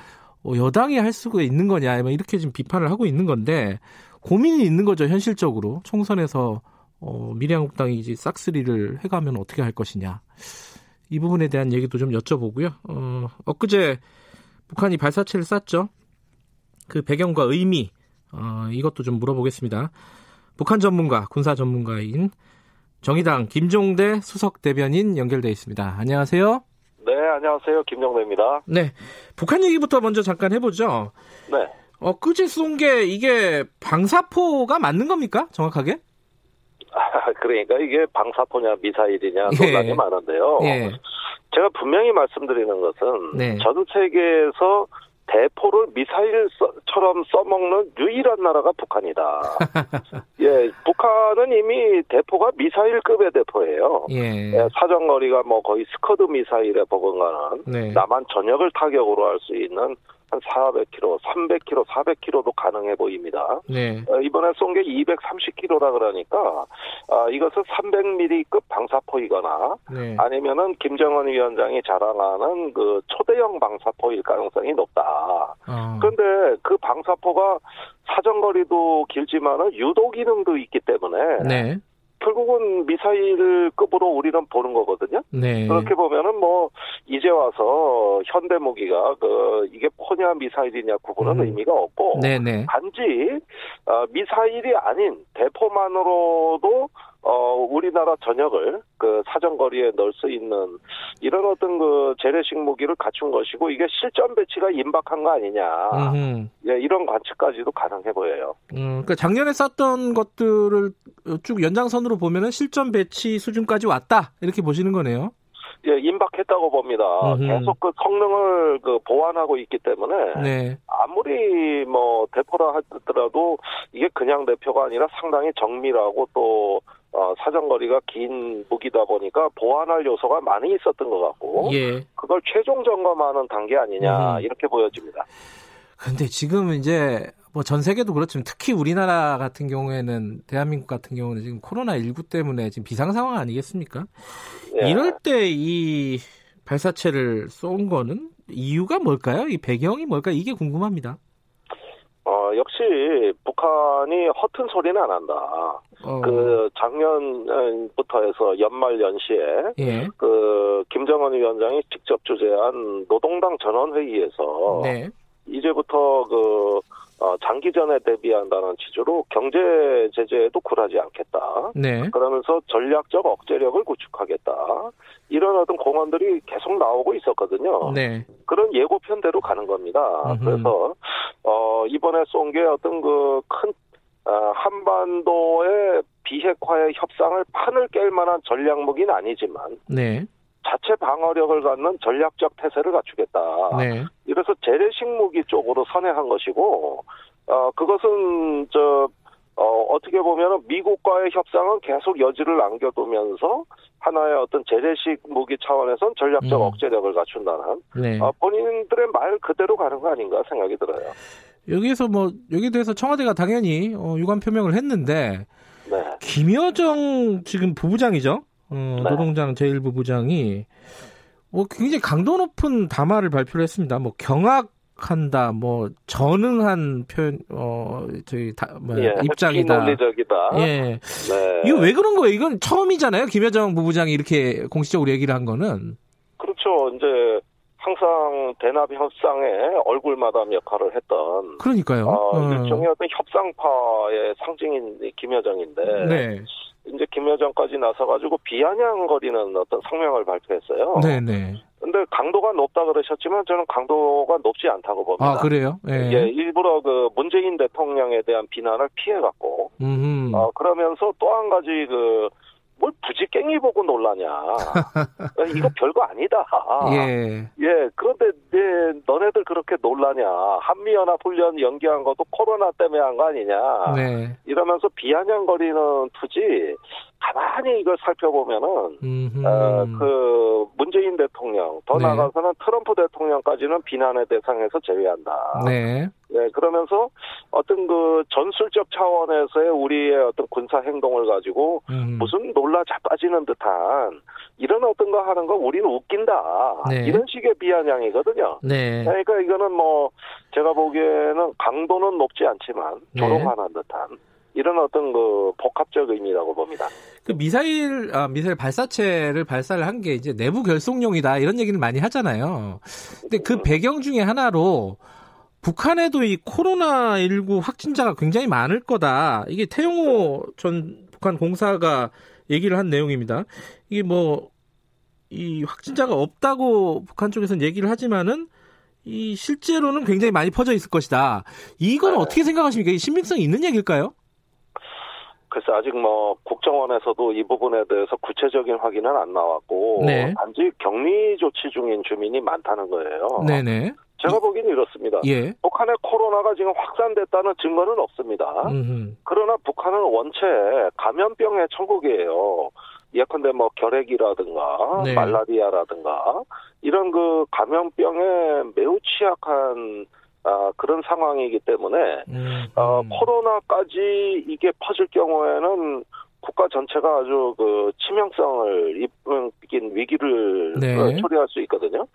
여당이 할 수가 있는 거냐, 이렇게 지금 비판을 하고 있는 건데 고민이 있는 거죠. 현실적으로 총선에서. 어, 미래한국당이 이제 싹쓸이를 해가면 어떻게 할 것이냐 이 부분에 대한 얘기도 좀 여쭤보고요. 어, 엊그제 북한이 발사체를 쐈죠. 그 배경과 의미 어, 이것도 좀 물어보겠습니다. 북한 전문가, 군사 전문가인 정의당 김종대 수석 대변인 연결돼 있습니다. 안녕하세요. 네, 안녕하세요. 김종대입니다. 네, 북한 얘기부터 먼저 잠깐 해보죠. 네. 엊그제 쏜 게 이게 방사포가 맞는 겁니까? 정확하게? 그러니까 이게 방사포냐 미사일이냐 논란이 예. 많은데요. 예. 제가 분명히 말씀드리는 것은 네. 전 세계에서 대포를 미사일처럼 써먹는 유일한 나라가 북한이다. 예, 북한은 이미 대포가 미사일급의 대포예요. 예. 예, 사정거리가 뭐 거의 스커드 미사일에 버금가는 네. 남한 전역을 타격으로 할 수 있는 한 사백 킬로미터, 삼백 킬로미터, 사백 킬로미터도 가능해 보입니다. 네. 어, 이번에 쏜 게 이백삼십 킬로미터라 그러니까 어, 이것은 삼백 밀리미터급 방사포이거나 네. 아니면은 김정은 위원장이 자랑하는 그 초대형 방사포일 가능성이 높다. 어. 그런데 그 방사포가 사정거리도 길지만은 유도 기능도 있기 때문에. 네. 결국은 미사일급으로 우리는 보는 거거든요. 네. 그렇게 보면은 뭐 이제 와서 현대 무기가 그 이게 포냐 미사일이냐 구분은 음. 의미가 없고 네네. 단지 미사일이 아닌 대포만으로도 어 우리나라 전역을 그 사정거리에 넣을 수 있는 이런 어떤 그 재래식 무기를 갖춘 것이고 이게 실전 배치가 임박한 거 아니냐 음. 예, 이런 관측까지도 가능해 보여요. 음, 그러니까 작년에 쌌던 것들을 쭉 연장선으로 보면은 실전 배치 수준까지 왔다 이렇게 보시는 거네요. 예, 임박했다고 봅니다. 음흠. 계속 그 성능을 그 보완하고 있기 때문에 네. 아무리 뭐 대포라 하더라도 이게 그냥 대포가 아니라 상당히 정밀하고 또 어, 사정거리가 긴 무기다 보니까 보완할 요소가 많이 있었던 것 같고 예. 그걸 최종 점검하는 단계 아니냐 음. 이렇게 보여집니다. 근데 지금 이제 뭐 전 세계도 그렇지만 특히 우리나라 같은 경우에는 대한민국 같은 경우는 지금 코로나십구 때문에 지금 비상 상황 아니겠습니까? 예. 이럴 때 이 발사체를 쏜 거는 이유가 뭘까요? 이 배경이 뭘까요? 이게 궁금합니다. 어, 역시 북한이 허튼 소리는 안 한다. 어. 그 작년부터 해서 연말 연시에 예. 그 김정은 위원장이 직접 주재한 노동당 전원회의에서 네. 이제부터 그 어, 장기전에 대비한다는 취지로 경제 제재에도 굴하지 않겠다. 네. 그러면서 전략적 억제력을 구축하겠다. 이런 어떤 공언들이 계속 나오고 있었거든요. 네. 그런 예고편대로 가는 겁니다. 음흠. 그래서 어, 이번에 쏜 게 어떤 그 큰 어, 한반도의 비핵화의 협상을 판을 깰 만한 전략무기는 아니지만 네. 자체 방어력을 갖는 전략적 태세를 갖추겠다. 네. 이래서 재래식 무기 쪽으로 선회한 것이고, 어, 그것은, 저, 어, 어떻게 보면 미국과의 협상은 계속 여지를 남겨두면서 하나의 어떤 재래식 무기 차원에선 전략적 음. 억제력을 갖춘다는 네. 어, 본인들의 말 그대로 가는 거 아닌가 생각이 들어요. 여기에서 뭐, 여기에 대해서 청와대가 당연히 어, 유감 표명을 했는데, 네. 김여정 지금 부부장이죠? 어, 노동당 제일 부부장이 뭐 굉장히 강도 높은 담화를 발표를 했습니다. 뭐 경악한다, 뭐 전응한 표현, 어, 저희 다, 뭐 예, 입장이다. 논리적이다. 예. 네. 이거 왜 그런 거예요? 이건 처음이잖아요. 김여정 부부장이 이렇게 공식적으로 얘기를 한 거는. 그렇죠. 이제 항상 대납 협상에 얼굴마담 역할을 했던. 그러니까요. 어, 어. 일종의 어떤 협상파의 상징인 김여정인데. 네. 이제 김여정까지 나서가지고 비아냥거리는 어떤 성명을 발표했어요. 네네. 근데 강도가 높다 그러셨지만 저는 강도가 높지 않다고 봅니다. 아, 그래요? 네. 예. 일부러 그 문재인 대통령에 대한 비난을 피해갔고, 음. 어, 그러면서 또 한 가지 그, 뭘 굳이 깽이 보고 놀라냐. 이거 별거 아니다. 예. 예. 그런데, 네, 너네들 그렇게 놀라냐. 한미연합훈련 연기한 것도 코로나 때문에 한 거 아니냐. 네. 이러면서 비아냥거리는 투지, 가만히 이걸 살펴보면은, 어, 그, 문재인 대통령, 더 네. 나아가서는 트럼프 대통령까지는 비난의 대상에서 제외한다. 네. 네, 그러면서 어떤 그 전술적 차원에서의 우리의 어떤 군사 행동을 가지고 음. 무슨 놀라 자빠지는 듯한 이런 어떤 거 하는 거 우리는 웃긴다. 네. 이런 식의 비아냥이거든요. 네. 그러니까 이거는 뭐 제가 보기에는 강도는 높지 않지만 조롱하는 네. 듯한 이런 어떤 그 복합적 의미라고 봅니다. 그 미사일, 아, 미사일 발사체를 발사를 한 게 이제 내부 결속용이다 이런 얘기를 많이 하잖아요. 근데 그 배경 중에 하나로 북한에도 이 코로나십구 확진자가 굉장히 많을 거다. 이게 태용호 전 북한 공사가 얘기를 한 내용입니다. 이게 뭐, 이 확진자가 없다고 북한 쪽에서는 얘기를 하지만은 이 실제로는 굉장히 많이 퍼져 있을 것이다. 이건 네. 어떻게 생각하십니까? 이 신빙성이 있는 얘기일까요? 글쎄, 아직 뭐, 국정원에서도 이 부분에 대해서 구체적인 확인은 안 나왔고, 네. 단지 격리 조치 중인 주민이 많다는 거예요. 네네. 제가 보기엔 이렇습니다. 예. 북한의 코로나가 지금 확산됐다는 증거는 없습니다. 음흠. 그러나 북한은 원체 감염병의 천국이에요. 예컨대 뭐 결핵이라든가 네. 말라리아라든가 이런 그 감염병에 매우 취약한 아, 그런 상황이기 때문에 음. 어, 코로나까지 이게 퍼질 경우에는 국가 전체가 아주 그 치명성을 입은 위기를 네. 초래할 수 있거든요.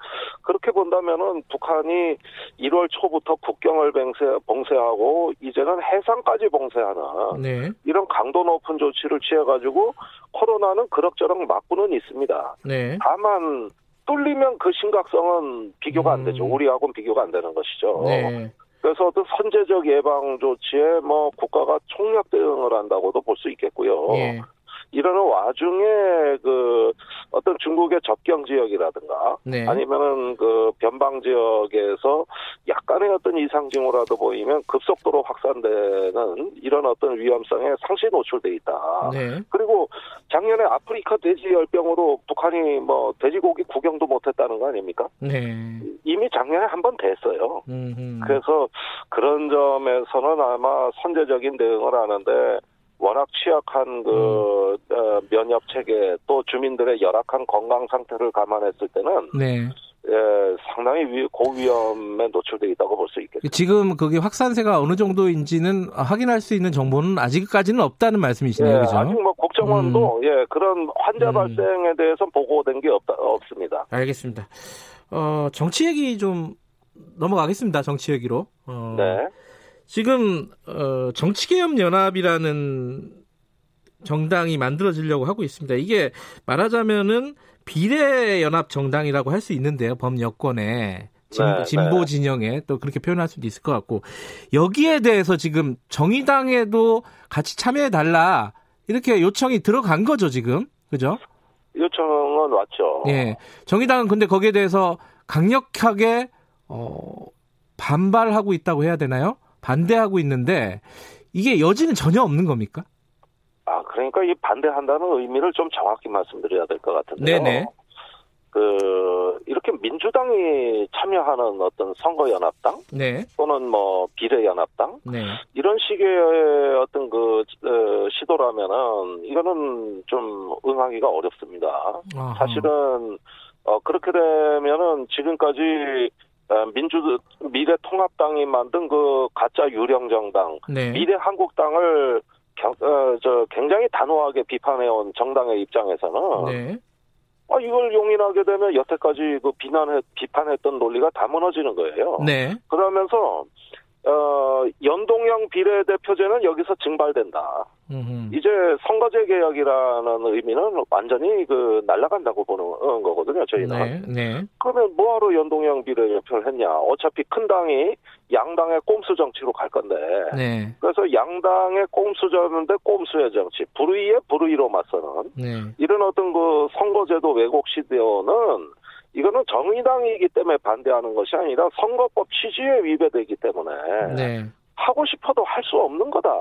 그렇게 본다면은 북한이 일월 초부터 국경을 봉쇄, 봉쇄하고 이제는 해상까지 봉쇄하는 네. 이런 강도 높은 조치를 취해가지고 코로나는 그럭저럭 막고는 있습니다. 네. 다만 뚫리면 그 심각성은 비교가 음. 안 되죠. 우리하고는 비교가 안 되는 것이죠. 네. 그래서 어떤 선제적 예방 조치에 뭐 국가가 총력 대응을 한다고도 볼 수 있겠고요. 예. 이러는 와중에 그 어떤 중국의 접경 지역이라든가 네. 아니면은 그 변방 지역에서 약간의 어떤 이상 징후라도 보이면 급속도로 확산되는 이런 어떤 위험성에 상시 노출돼 있다. 네. 그리고 작년에 아프리카 돼지 열병으로 북한이 뭐 돼지고기 구경도 못했다는 거 아닙니까? 네. 이미 작년에 한 번 됐어요. 음흠. 그래서 그런 점에서는 아마 선제적인 대응을 하는데. 워낙 취약한 그 어, 면역 체계 또 주민들의 열악한 건강 상태를 감안했을 때는 네. 예, 상당히 위, 고위험에 노출되어 있다고 볼 수 있겠죠. 지금 그게 확산세가 어느 정도인지는 확인할 수 있는 정보는 아직까지는 없다는 말씀이시네요. 예, 그죠? 아직 뭐 국정원도 음. 예, 그런 환자 음. 발생에 대해서 보고된 게 없다, 없습니다. 알겠습니다. 어, 정치 얘기 좀 넘어가겠습니다. 정치 얘기로. 어. 네. 지금 어, 정치개혁연합이라는 정당이 만들어지려고 하고 있습니다. 이게 말하자면은 비례연합 정당이라고 할 수 있는데요. 범여권에 진, 네, 진보 진영에 또 그렇게 표현할 수도 있을 것 같고 여기에 대해서 지금 정의당에도 같이 참여해달라 이렇게 요청이 들어간 거죠 지금. 그죠? 요청은 왔죠. 예, 정의당은 근데 거기에 대해서 강력하게 어, 반발하고 있다고 해야 되나요? 반대하고 있는데 이게 여지는 전혀 없는 겁니까? 아 그러니까 이 반대한다는 의미를 좀 정확히 말씀드려야 될 것 같은데요. 네네. 그 이렇게 민주당이 참여하는 어떤 선거연합당 네. 또는 뭐 비례연합당 네. 이런 식의 어떤 그 시도라면은 이거는 좀 응하기가 어렵습니다. 아하. 사실은 어, 그렇게 되면은 지금까지 민주 미래통합당이 만든 그 가짜 유령정당 네. 미래한국당을 경, 어, 저 굉장히 단호하게 비판해온 정당의 입장에서는 네. 아, 이걸 용인하게 되면 여태까지 그 비난해 비판했던 논리가 다 무너지는 거예요. 네. 그러면서 어, 연동형 비례대표제는 여기서 증발된다. 음흠. 이제 선거제 개혁이라는 의미는 완전히 그 날아간다고 보는 거거든요. 저희는. 네, 네. 그러면 뭐하러 연동형 비례대표를 했냐. 어차피 큰 당이 양당의 꼼수 정치로 갈 건데 네. 그래서 양당의 꼼수였는데 꼼수의 정치. 불의의 불의로 맞서는 네. 이런 어떤 그 선거제도 왜곡 시대는 이거는 정의당이기 때문에 반대하는 것이 아니라 선거법 취지에 위배되기 때문에 네. 하고 싶어도 할 수 없는 거다.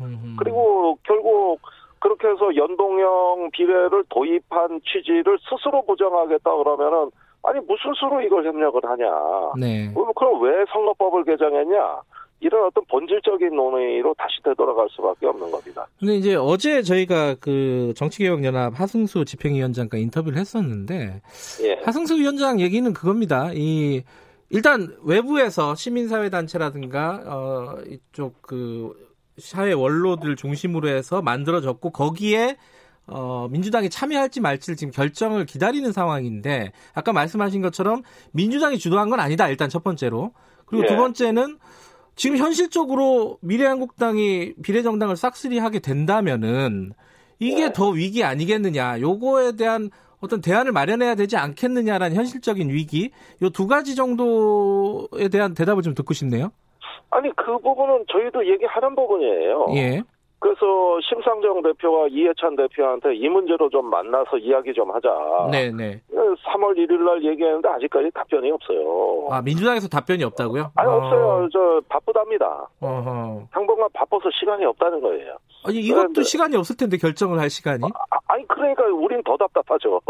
음흠. 그리고 결국 그렇게 해서 연동형 비례를 도입한 취지를 스스로 부정하겠다 그러면은 아니 무슨 수로 이걸 협력을 하냐. 네. 그럼 왜 선거법을 개정했냐. 이런 어떤 본질적인 논의로 다시 되돌아갈 수밖에 없는 겁니다. 근데 이제 어제 저희가 그 정치개혁연합 하승수 집행위원장과 인터뷰를 했었는데 예. 하승수 위원장 얘기는 그겁니다. 이 일단 외부에서 시민사회단체라든가 어 이쪽 그 사회 원로들 중심으로 해서 만들어졌고 거기에 어, 민주당이 참여할지 말지를 지금 결정을 기다리는 상황인데 아까 말씀하신 것처럼 민주당이 주도한 건 아니다. 일단 첫 번째로 그리고 예. 두 번째는 지금 현실적으로 미래한국당이 비례정당을 싹쓸이하게 된다면은 이게 네. 더 위기 아니겠느냐. 요거에 대한 어떤 대안을 마련해야 되지 않겠느냐라는 현실적인 위기. 요 두 가지 정도에 대한 대답을 좀 듣고 싶네요. 아니 그 부분은 저희도 얘기하는 부분이에요. 예. 그래서 심상정 대표와 이해찬 대표한테 이 문제로 좀 만나서 이야기 좀 하자. 네네. 삼월 일일 날 얘기했는데 아직까지 답변이 없어요. 아, 민주당에서 답변이 없다고요? 아니, 어. 없어요. 저, 바쁘답니다. 어허. 당분간 바빠서 시간이 없다는 거예요. 아니, 이것도 그런데, 시간이 없을 텐데, 결정을 할 시간이? 아, 아니, 그러니까 우린 더 답답하죠.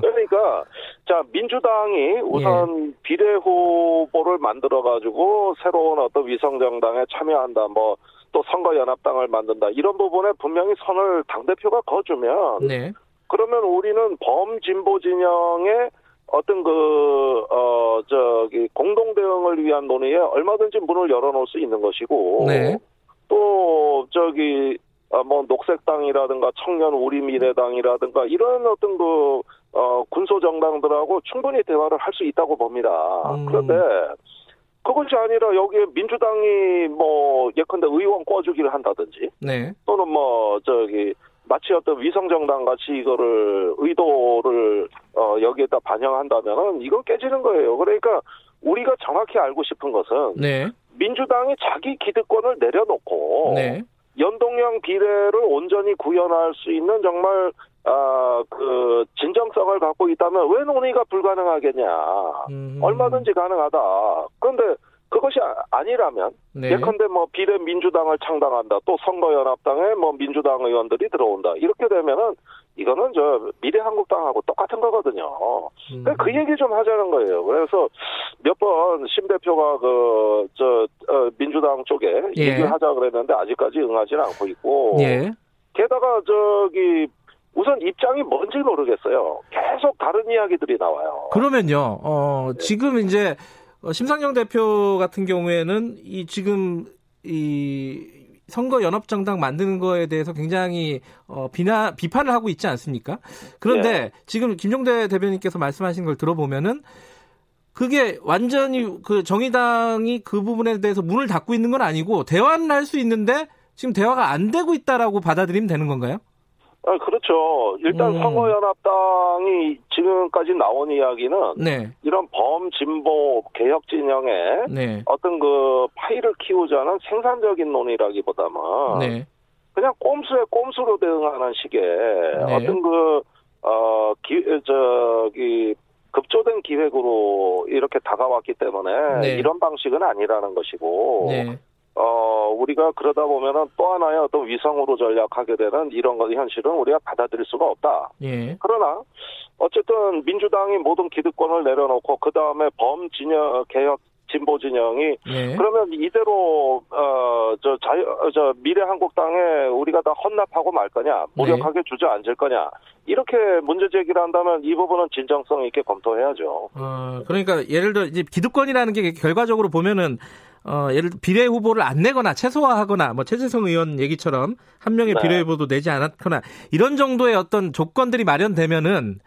그러니까, 자, 민주당이 우선 예. 비례 후보를 만들어가지고 새로운 어떤 위성정당에 참여한다, 뭐, 또 선거연합당을 만든다. 이런 부분에 분명히 선을 당대표가 거주면 네. 그러면 우리는 범진보 진영의 어떤 그, 어, 저기, 공동대응을 위한 논의에 얼마든지 문을 열어놓을 수 있는 것이고, 네. 또, 저기, 어, 뭐 녹색당이라든가 청년 우리 미래당이라든가 이런 어떤 그 어, 군소 정당들하고 충분히 대화를 할 수 있다고 봅니다. 음. 그런데 그것이 아니라 여기에 민주당이 뭐 예컨대 의원 꿔주기를 한다든지, 네. 또는 뭐 저기 마치 어떤 위성 정당 같이 이거를 의도를 어, 여기에다 반영한다면은 이건 깨지는 거예요. 그러니까 우리가 정확히 알고 싶은 것은 네. 민주당이 자기 기득권을 내려놓고. 네. 연동형 비례를 온전히 구현할 수 있는 정말 아, 그 진정성을 갖고 있다면 왜 논의가 불가능하겠냐. 음. 얼마든지 가능하다. 그런데 그것이 아니라면 네. 예컨대 뭐 비례 민주당을 창당한다. 또 선거연합당에 뭐 민주당 의원들이 들어온다. 이렇게 되면은 이거는 저 미래한국당하고 똑같은 거거든요. 음. 그 얘기 좀 하자는 거예요. 그래서 몇 번 심 대표가 그 저 어, 민주당 쪽에 예. 얘기를 하자 그랬는데 아직까지 응하지는 않고 있고 예. 게다가 저기 우선 입장이 뭔지 모르겠어요. 계속 다른 이야기들이 나와요. 그러면요. 어, 지금 이제 심상정 대표 같은 경우에는 이 지금 이 선거 연합정당 만드는 거에 대해서 굉장히 어, 비나 비판을 하고 있지 않습니까? 그런데 네. 지금 김종대 대변인께서 말씀하신 걸 들어보면은 그게 완전히 그 정의당이 그 부분에 대해서 문을 닫고 있는 건 아니고 대화는 할 수 있는데 지금 대화가 안 되고 있다라고 받아들이면 되는 건가요? 아, 그렇죠. 일단 음. 선거연합당이 지금까지 나온 이야기는 네. 이런 범진보 개혁 진영의 네. 어떤 그 파이를 키우자는 생산적인 논의라기보다는 네. 그냥 꼼수에 꼼수로 대응하는 식의 네. 어떤 그 어, 기, 저기 급조된 기획으로 이렇게 다가왔기 때문에 네. 이런 방식은 아니라는 것이고. 네. 어, 우리가 그러다 보면은 또 하나의 어떤 위성으로 전략하게 되는 이런 것 현실은 우리가 받아들일 수가 없다. 예. 그러나, 어쨌든 민주당이 모든 기득권을 내려놓고, 그 다음에 범진영, 개혁, 진보 진영이, 예. 그러면 이대로, 어, 저, 자유, 저, 미래한국당에 우리가 다 헌납하고 말 거냐, 무력하게 예. 주저앉을 거냐, 이렇게 문제 제기를 한다면 이 부분은 진정성 있게 검토해야죠. 어, 그러니까 예를 들어, 이제 기득권이라는 게 결과적으로 보면은, 어, 예를 들어 비례 후보를 안 내거나 최소화하거나 뭐 최재성 의원 얘기처럼 한 명의 네. 비례 후보도 내지 않았거나 이런 정도의 어떤 조건들이 마련되면은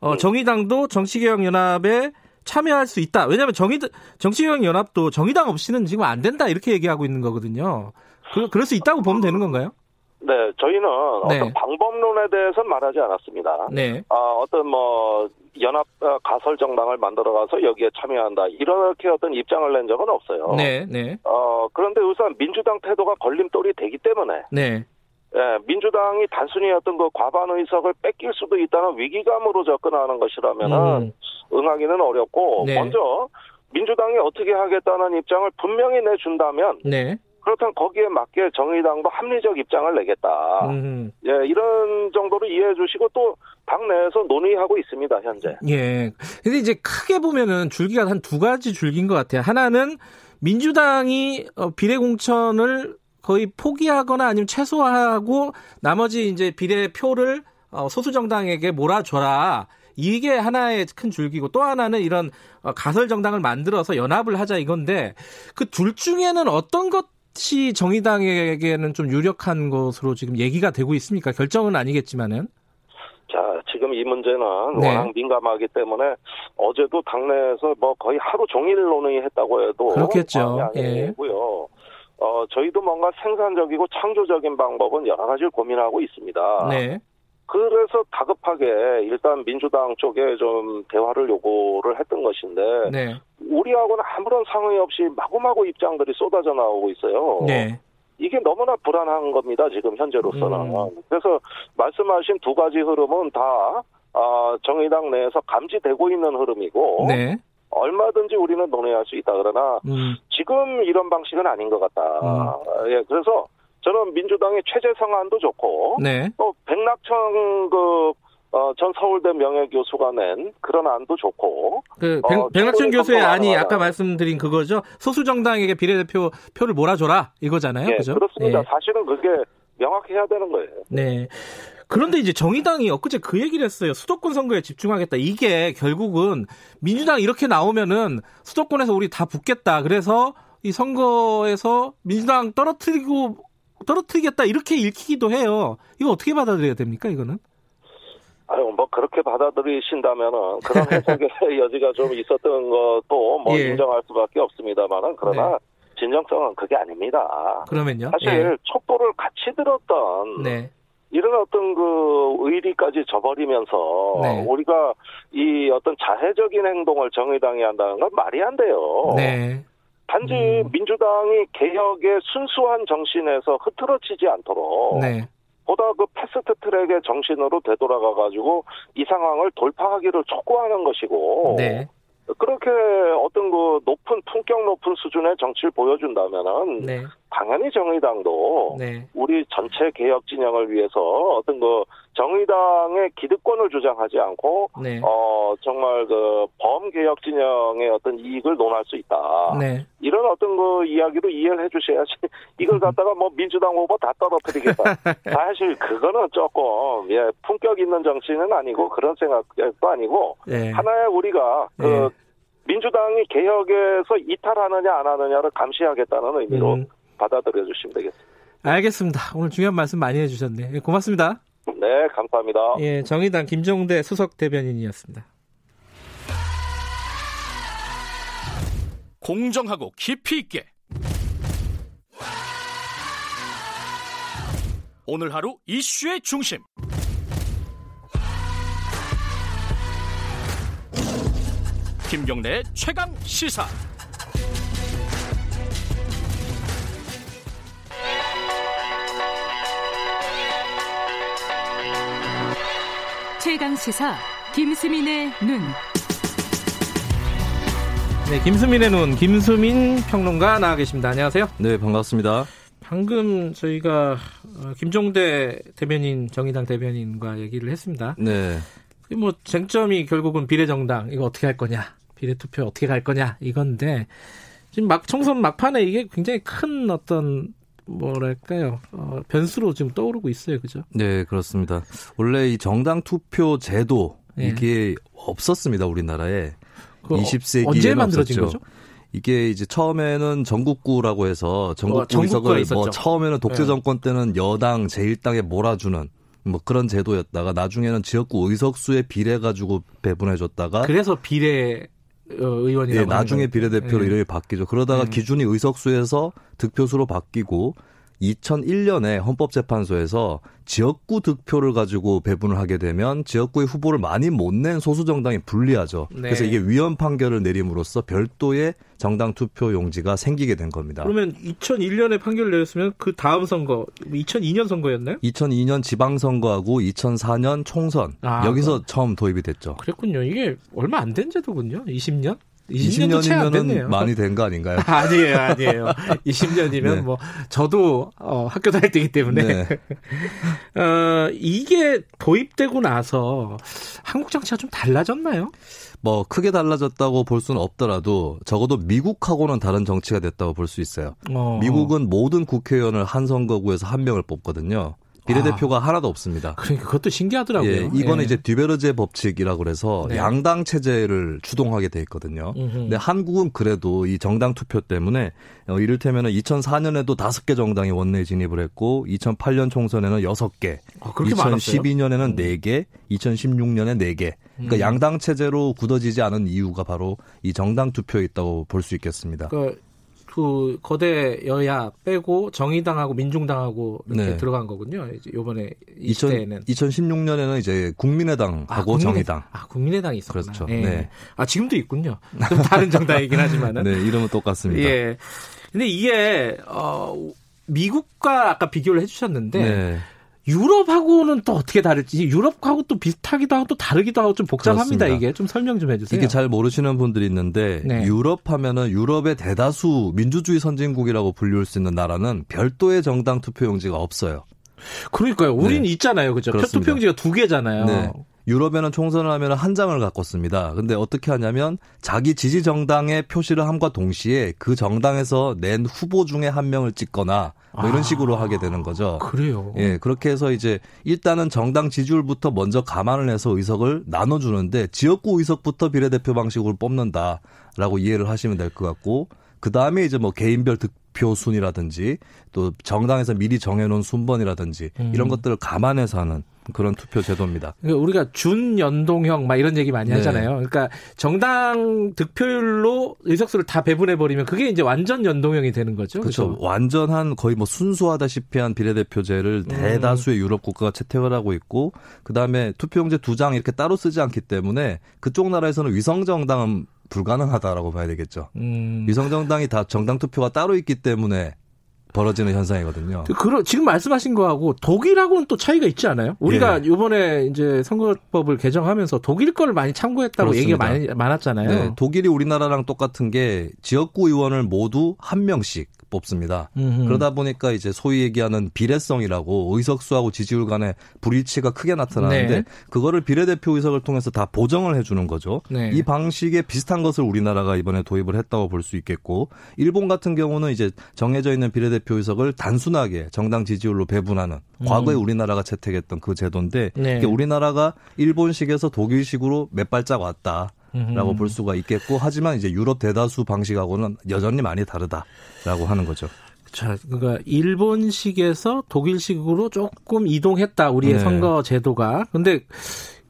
어, 정의당도 정치개혁연합에 참여할 수 있다. 왜냐하면 정의 정치개혁연합도 정의당 없이는 지금 안 된다 이렇게 얘기하고 있는 거거든요. 그, 그럴 수 있다고 보면 되는 건가요? 네, 저희는 네. 어떤 방법론에 대해서 말하지 않았습니다. 네, 아, 어떤 뭐. 연합 가설 정당을 만들어가서 여기에 참여한다 이렇게 어떤 입장을 낸 적은 없어요. 네, 네. 어 그런데 우선 민주당 태도가 걸림돌이 되기 때문에, 네, 예, 민주당이 단순히 어떤 그 과반 의석을 뺏길 수도 있다는 위기감으로 접근하는 것이라면은 음. 응하기는 어렵고, 네. 먼저 민주당이 어떻게 하겠다는 입장을 분명히 내준다면, 네. 그렇다면 거기에 맞게 정의당도 합리적 입장을 내겠다. 음. 예, 이런 정도로 이해해 주시고 또 당내에서 논의하고 있습니다, 현재. 예. 근데 이제 크게 보면은 줄기가 한 두 가지 줄기인 것 같아요. 하나는 민주당이 비례공천을 거의 포기하거나 아니면 최소화하고 나머지 이제 비례표를 소수정당에게 몰아줘라. 이게 하나의 큰 줄기고 또 하나는 이런 가설 정당을 만들어서 연합을 하자 이건데 그 둘 중에는 어떤 것 시 정의당에게는 좀 유력한 것으로 지금 얘기가 되고 있습니까? 결정은 아니겠지만은. 자, 지금 이 문제는 네. 워낙 민감하기 때문에 어제도 당내에서 뭐 거의 하루 종일 논의했다고 해도 그렇겠죠. 아니고요. 예. 어, 저희도 뭔가 생산적이고 창조적인 방법은 여러 가지를 고민하고 있습니다. 네. 그래서 다급하게 일단 민주당 쪽에 좀 대화를 요구를 했던 것인데 네. 우리하고는 아무런 상의 없이 마구마구 입장들이 쏟아져 나오고 있어요. 네. 이게 너무나 불안한 겁니다. 지금 현재로서는. 음. 그래서 말씀하신 두 가지 흐름은 다 정의당 내에서 감지되고 있는 흐름이고 네. 얼마든지 우리는 논의할 수 있다. 그러나 음. 지금 이런 방식은 아닌 것 같다. 음. 예, 그래서 저는 민주당의 최재성안도 좋고 네. 또 백낙천 그 어, 전 서울대 명예교수가 낸 그런 안도 좋고 그 백, 어, 백낙천 교수의 안이 아까 말씀드린 그거죠. 소수 정당에게 비례대표 표를 몰아줘라 이거잖아요. 네, 그죠? 그렇습니다. 네. 사실은 그게 명확해야 되는 거예요. 네. 그런데 이제 정의당이 엊그제 그 얘기를 했어요. 수도권 선거에 집중하겠다. 이게 결국은 민주당 이렇게 나오면은 수도권에서 우리 다 붙겠다. 그래서 이 선거에서 민주당 떨어뜨리고 떨어뜨리겠다 이렇게 읽히기도 해요. 이거 어떻게 받아들여야 됩니까, 이거는? 아유, 뭐 그렇게 받아들이신다면은 그런 해석의 여지가 좀 있었던 것도 뭐 예. 인정할 수밖에 없습니다만은 그러나 네. 진정성은 그게 아닙니다. 그러면요? 사실 예. 촛불을 같이 들었던. 네. 이런 어떤 그 의리까지 저버리면서 네. 우리가 이 어떤 자해적인 행동을 정의당이 한다는 건 말이 안 돼요. 네. 단지 음. 민주당이 개혁의 순수한 정신에서 흐트러지지 않도록 네. 보다 그 패스트트랙의 정신으로 되돌아가가지고 이 상황을 돌파하기를 촉구하는 것이고 네. 그렇게 어떤 그 높은 품격 높은 수준의 정치를 보여준다면은 네. 당연히 정의당도 네. 우리 전체 개혁 진영을 위해서 어떤 그 정의당의 기득권을 주장하지 않고 네. 어 정말 그 범개혁 진영의 어떤 이익을 논할 수 있다. 네. 이런 어떤 그 이야기로 이해를 해주셔야지 이걸 갖다가 뭐 민주당 후보 다 떨어뜨리겠다. 사실 그거는 조금 예 품격 있는 정치는 아니고 그런 생각도 아니고 네. 하나의 우리가 그 네. 민주당이 개혁에서 이탈하느냐 안 하느냐를 감시하겠다는 의미로 음. 받아들여 주시면 되겠습니다. 알겠습니다. 오늘 중요한 말씀 많이 해주셨네. 고맙습니다. 네, 감사합니다. 예, 정의당 김종대 수석 대변인이었습니다. 공정하고 깊이 있게 오늘 하루 이슈의 중심 김경래의 최강 시사. 최강 시사 김수민의 눈. 네, 김수민의 눈 김수민 평론가 나와 계십니다. 안녕하세요. 네, 반갑습니다. 방금 저희가 김종대 대변인 정의당 대변인과 얘기를 했습니다. 네. 뭐 쟁점이 결국은 비례정당 이거 어떻게 할 거냐. 비례투표 어떻게 갈 거냐 이건데 지금 막 총선 막판에 이게 굉장히 큰 어떤 뭐랄까요 어, 변수로 지금 떠오르고 있어요, 그죠? 네, 그렇습니다. 원래 이 정당 투표 제도 네. 이게 없었습니다, 우리나라에. 이십 세기에 언제 만들어진 없었죠. 거죠? 이게 이제 처음에는 전국구라고 해서 전국구 의석을 어, 뭐 처음에는 독재 정권 때는 여당 제일 당에 몰아주는. 뭐 그런 제도였다가 나중에는 지역구 의석수에 비례 가지고 배분해 줬다가 그래서 비례 의원이라고 예, 나중에 비례대표로 예. 이름이 바뀌죠. 그러다가 예. 기준이 의석수에서 득표수로 바뀌고 이천일 년에 헌법재판소에서 지역구 득표를 가지고 배분을 하게 되면 지역구의 후보를 많이 못 낸 소수 정당이 불리하죠. 네. 그래서 이게 위헌 판결을 내림으로써 별도의 정당 투표 용지가 생기게 된 겁니다. 그러면 이천일 년에 판결을 내렸으면 그 다음 선거, 이천이 년 선거였나요? 이천이 년 지방선거하고 이천사 년 총선. 아, 여기서 처음 도입이 됐죠. 그랬군요. 이게 얼마 안 된 제도군요. 이십 년? 이십 년이면 많이 된 거 아닌가요? 아니에요, 아니에요. 이십 년이면 네. 뭐 저도 어, 학교 다닐 때이기 때문에 네. 어, 이게 도입되고 나서 한국 정치가 좀 달라졌나요? 뭐 크게 달라졌다고 볼 수는 없더라도 적어도 미국하고는 다른 정치가 됐다고 볼 수 있어요. 어. 미국은 모든 국회의원을 한 선거구에서 한 명을 뽑거든요. 비례대표가 아, 하나도 없습니다. 그러니까 그것도 신기하더라고요. 예, 이거는 예. 이제 듀베르제 법칙이라고 그래서 네. 양당 체제를 주동하게 돼 있거든요. 음흠. 근데 한국은 그래도 이 정당 투표 때문에 어, 이를테면 이천사 년에도 다섯 개 정당이 원내 진입을 했고 이천팔 년 총선에는 여섯 개, 아, 그렇게 이천십이 년에는 많았어요? 네 개, 이천십육 년에 네 개. 그러니까 음. 양당 체제로 굳어지지 않은 이유가 바로 이 정당 투표에 있다고 볼 수 있겠습니다. 그... 그 거대 여야 빼고 정의당하고 민중당하고 이렇게 네. 들어간 거군요. 이제 이번에 이십 대에는 이천십육 년에는 이제 국민의당하고 아, 국민의, 정의당. 아, 국민의당이 있었구나. 그렇죠. 네. 네. 아, 지금도 있군요. 좀 다른 정당이긴 하지만은. 네, 이름은 똑같습니다. 예. 근데 이게 어, 미국과 아까 비교를 해주셨는데. 네. 유럽하고는 또 어떻게 다를지 유럽하고 또 비슷하기도 하고 또 다르기도 하고 좀 복잡합니다. 그렇습니다. 이게 좀 설명 좀 해주세요. 이게 잘 모르시는 분들이 있는데 네. 유럽 하면은 유럽의 대다수 민주주의 선진국이라고 불릴 수 있는 나라는 별도의 정당 투표용지가 없어요. 그러니까요. 우리는 네. 있잖아요, 그죠? 투표용지가 두 개잖아요. 네. 유럽에는 총선을 하면 한 장을 갖고 씁니다. 근데 어떻게 하냐면 자기 지지 정당의 표시를 함과 동시에 그 정당에서 낸 후보 중에 한 명을 찍거나 뭐 이런 아, 식으로 하게 되는 거죠. 그래요. 예, 그렇게 해서 이제 일단은 정당 지지율부터 먼저 감안을 해서 의석을 나눠주는데 지역구 의석부터 비례대표 방식으로 뽑는다라고 이해를 하시면 될 것 같고 그 다음에 이제 뭐 개인별 득 표 순이라든지 또 정당에서 미리 정해놓은 순번이라든지 음. 이런 것들을 감안해서 하는 그런 투표 제도입니다. 우리가 준연동형 막 이런 얘기 많이 네. 하잖아요. 그러니까 정당 득표율로 의석수를 다 배분해버리면 그게 이제 완전 연동형이 되는 거죠. 그렇죠. 그렇죠? 완전한 거의 뭐 순수하다시피한 비례대표제를 음. 대다수의 유럽 국가가 채택을 하고 있고 그다음에 투표용지 두 장 이렇게 따로 쓰지 않기 때문에 그쪽 나라에서는 위성정당은 불가능하다라고 봐야 되겠죠. 음. 위성정당이 다 정당 투표가 따로 있기 때문에 벌어지는 현상이거든요. 그러, 지금 말씀하신 거하고 독일하고는 또 차이가 있지 않아요? 우리가 예. 이번에 이제 선거법을 개정하면서 독일 거를 많이 참고했다고 그렇습니다. 얘기가 많이, 많았잖아요. 네, 독일이 우리나라랑 똑같은 게 지역구 의원을 모두 한 명씩 뽑습니다. 음흠. 그러다 보니까 이제 소위 얘기하는 비례성이라고 의석수하고 지지율 간의 불일치가 크게 나타나는데 네. 그거를 비례대표 의석을 통해서 다 보정을 해주는 거죠. 네. 이 방식에 비슷한 것을 우리나라가 이번에 도입을 했다고 볼 수 있겠고 일본 같은 경우는 이제 정해져 있는 비례대표 의석을 단순하게 정당 지지율로 배분하는 음. 과거에 우리나라가 채택했던 그 제도인데 네. 이게 우리나라가 일본식에서 독일식으로 몇 발짝 왔다. 라고 볼 수가 있겠고 하지만 이제 유럽 대다수 방식하고는 여전히 많이 다르다라고 하는 거죠. 자, 그러니까 일본식에서 독일식으로 조금 이동했다 우리의 네. 선거 제도가. 근데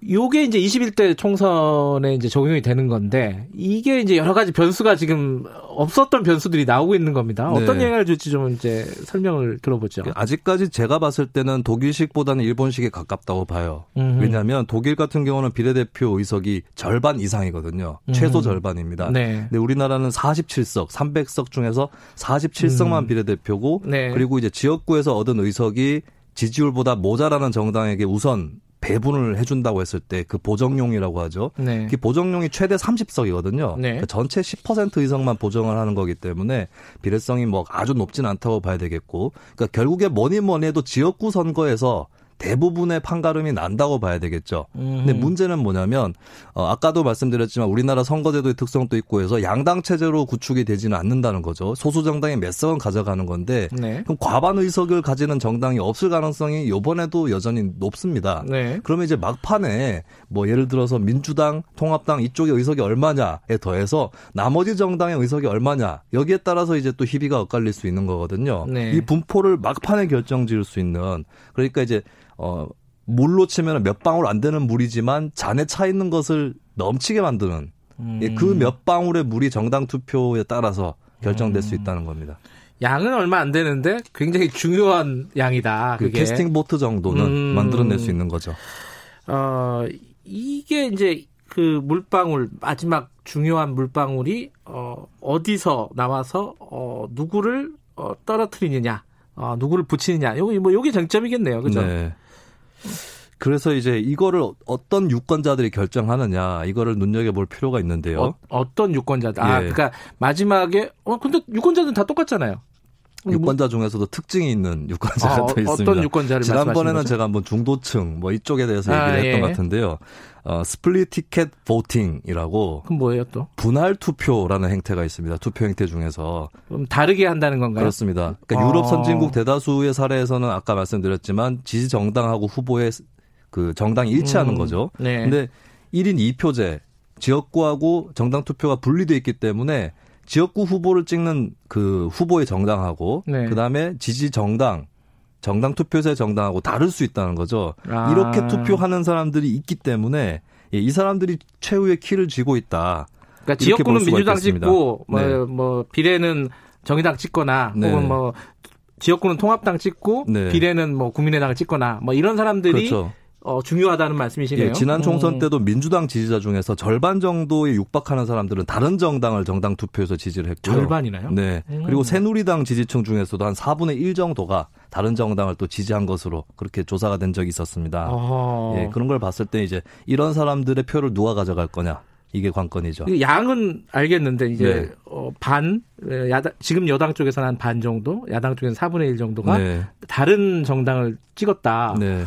요게 이제 이십일 대 총선에 이제 적용이 되는 건데 이게 이제 여러 가지 변수가 지금 없었던 변수들이 나오고 있는 겁니다. 어떤 네. 영향을 줄지 좀 이제 설명을 들어보죠. 아직까지 제가 봤을 때는 독일식보다는 일본식에 가깝다고 봐요. 음흠. 왜냐하면 독일 같은 경우는 비례대표 의석이 절반 이상이거든요. 음흠. 최소 절반입니다. 네. 근데 우리나라는 사십칠 석, 삼백 석 중에서 사십칠 석만 음. 비례대표고 네. 그리고 이제 지역구에서 얻은 의석이 지지율보다 모자라는 정당에게 우선 배분을 해준다고 했을 때 그 보정용이라고 하죠. 네. 그 보정용이 최대 삼십 석이거든요. 네. 그러니까 전체 십 퍼센트 의석만 보정을 하는 거기 때문에 비례성이 뭐 아주 높진 않다고 봐야 되겠고 그러니까 결국에 뭐니 뭐니 해도 지역구 선거에서 대부분의 판가름이 난다고 봐야 되겠죠. 근데 문제는 뭐냐면 어, 아까도 말씀드렸지만 우리나라 선거제도의 특성도 있고 해서 양당 체제로 구축이 되지는 않는다는 거죠. 소수 정당이 몇 석은 가져가는 건데 네. 그럼 과반 의석을 가지는 정당이 없을 가능성이 이번에도 여전히 높습니다. 네. 그러면 이제 막판에 뭐 예를 들어서 민주당, 통합당 이쪽의 의석이 얼마냐에 더해서 나머지 정당의 의석이 얼마냐 여기에 따라서 이제 또 희비가 엇갈릴 수 있는 거거든요. 네. 이 분포를 막판에 결정지을 수 있는 그러니까 이제 어, 물로 치면 몇 방울 안 되는 물이지만 잔에 차 있는 것을 넘치게 만드는 음. 그 몇 방울의 물이 정당 투표에 따라서 결정될 음. 수 있다는 겁니다. 양은 얼마 안 되는데 굉장히 중요한 양이다. 그게. 그 캐스팅 보트 정도는 음. 만들어낼 수 있는 거죠. 어, 이게 이제 그 물방울 마지막 중요한 물방울이 어, 어디서 나와서 어, 누구를 어, 떨어뜨리느냐, 어, 누구를 붙이느냐. 요게 뭐 요게 쟁점이겠네요, 그죠? 네. 그래서 이제 이거를 어떤 유권자들이 결정하느냐 이거를 눈여겨볼 필요가 있는데요. 어, 어떤 유권자들? 아, 예. 그러니까 마지막에 어 근데 유권자들은 다 똑같잖아요. 유권자 중에서도 특징이 있는 유권자가 아, 또 있습니다. 어떤 유권자를 지난번에는 제가 한번 중도층 뭐 이쪽에 대해서 아, 얘기를 했던 예. 것 같은데요. 어, 스플릿 티켓 보팅이라고. 그럼 뭐예요 또? 분할 투표라는 행태가 있습니다. 투표 행태 중에서. 그럼 다르게 한다는 건가요? 그렇습니다. 그러니까 아. 유럽 선진국 대다수의 사례에서는 아까 말씀드렸지만 지지 정당하고 후보의 그 정당이 일치하는 음, 거죠. 네. 근데 일 인 이 표제 지역구하고 정당 투표가 분리되어 있기 때문에 지역구 후보를 찍는 그 후보의 정당하고 네. 그다음에 지지 정당, 정당 투표세 정당하고 다를 수 있다는 거죠. 아. 이렇게 투표하는 사람들이 있기 때문에 이 사람들이 최후의 키를 쥐고 있다. 그러니까 지역구는 민주당 있겠습니다. 찍고 뭐, 네. 뭐 비례는 정의당 찍거나 네. 혹은 뭐 지역구는 통합당 찍고 네. 비례는 뭐 국민의당을 찍거나 뭐 이런 사람들이 그렇죠. 어, 중요하다는 말씀이시네요. 예, 지난 총선 때도 음. 민주당 지지자 중에서 절반 정도에 육박하는 사람들은 다른 정당을 정당 투표에서 지지를 했고요. 절반이나요? 네. 음. 그리고 새누리당 지지층 중에서도 한 사분의 일 정도가 다른 정당을 또 지지한 것으로 그렇게 조사가 된 적이 있었습니다. 예, 그런 걸 봤을 때 이제 이런 사람들의 표를 누가 가져갈 거냐. 이게 관건이죠. 양은 알겠는데 이제 네. 어, 반 야당, 지금 여당 쪽에서는 한 반 정도, 야당 쪽에서는 사분의 일 정도가 네. 다른 정당을 찍었다. 네.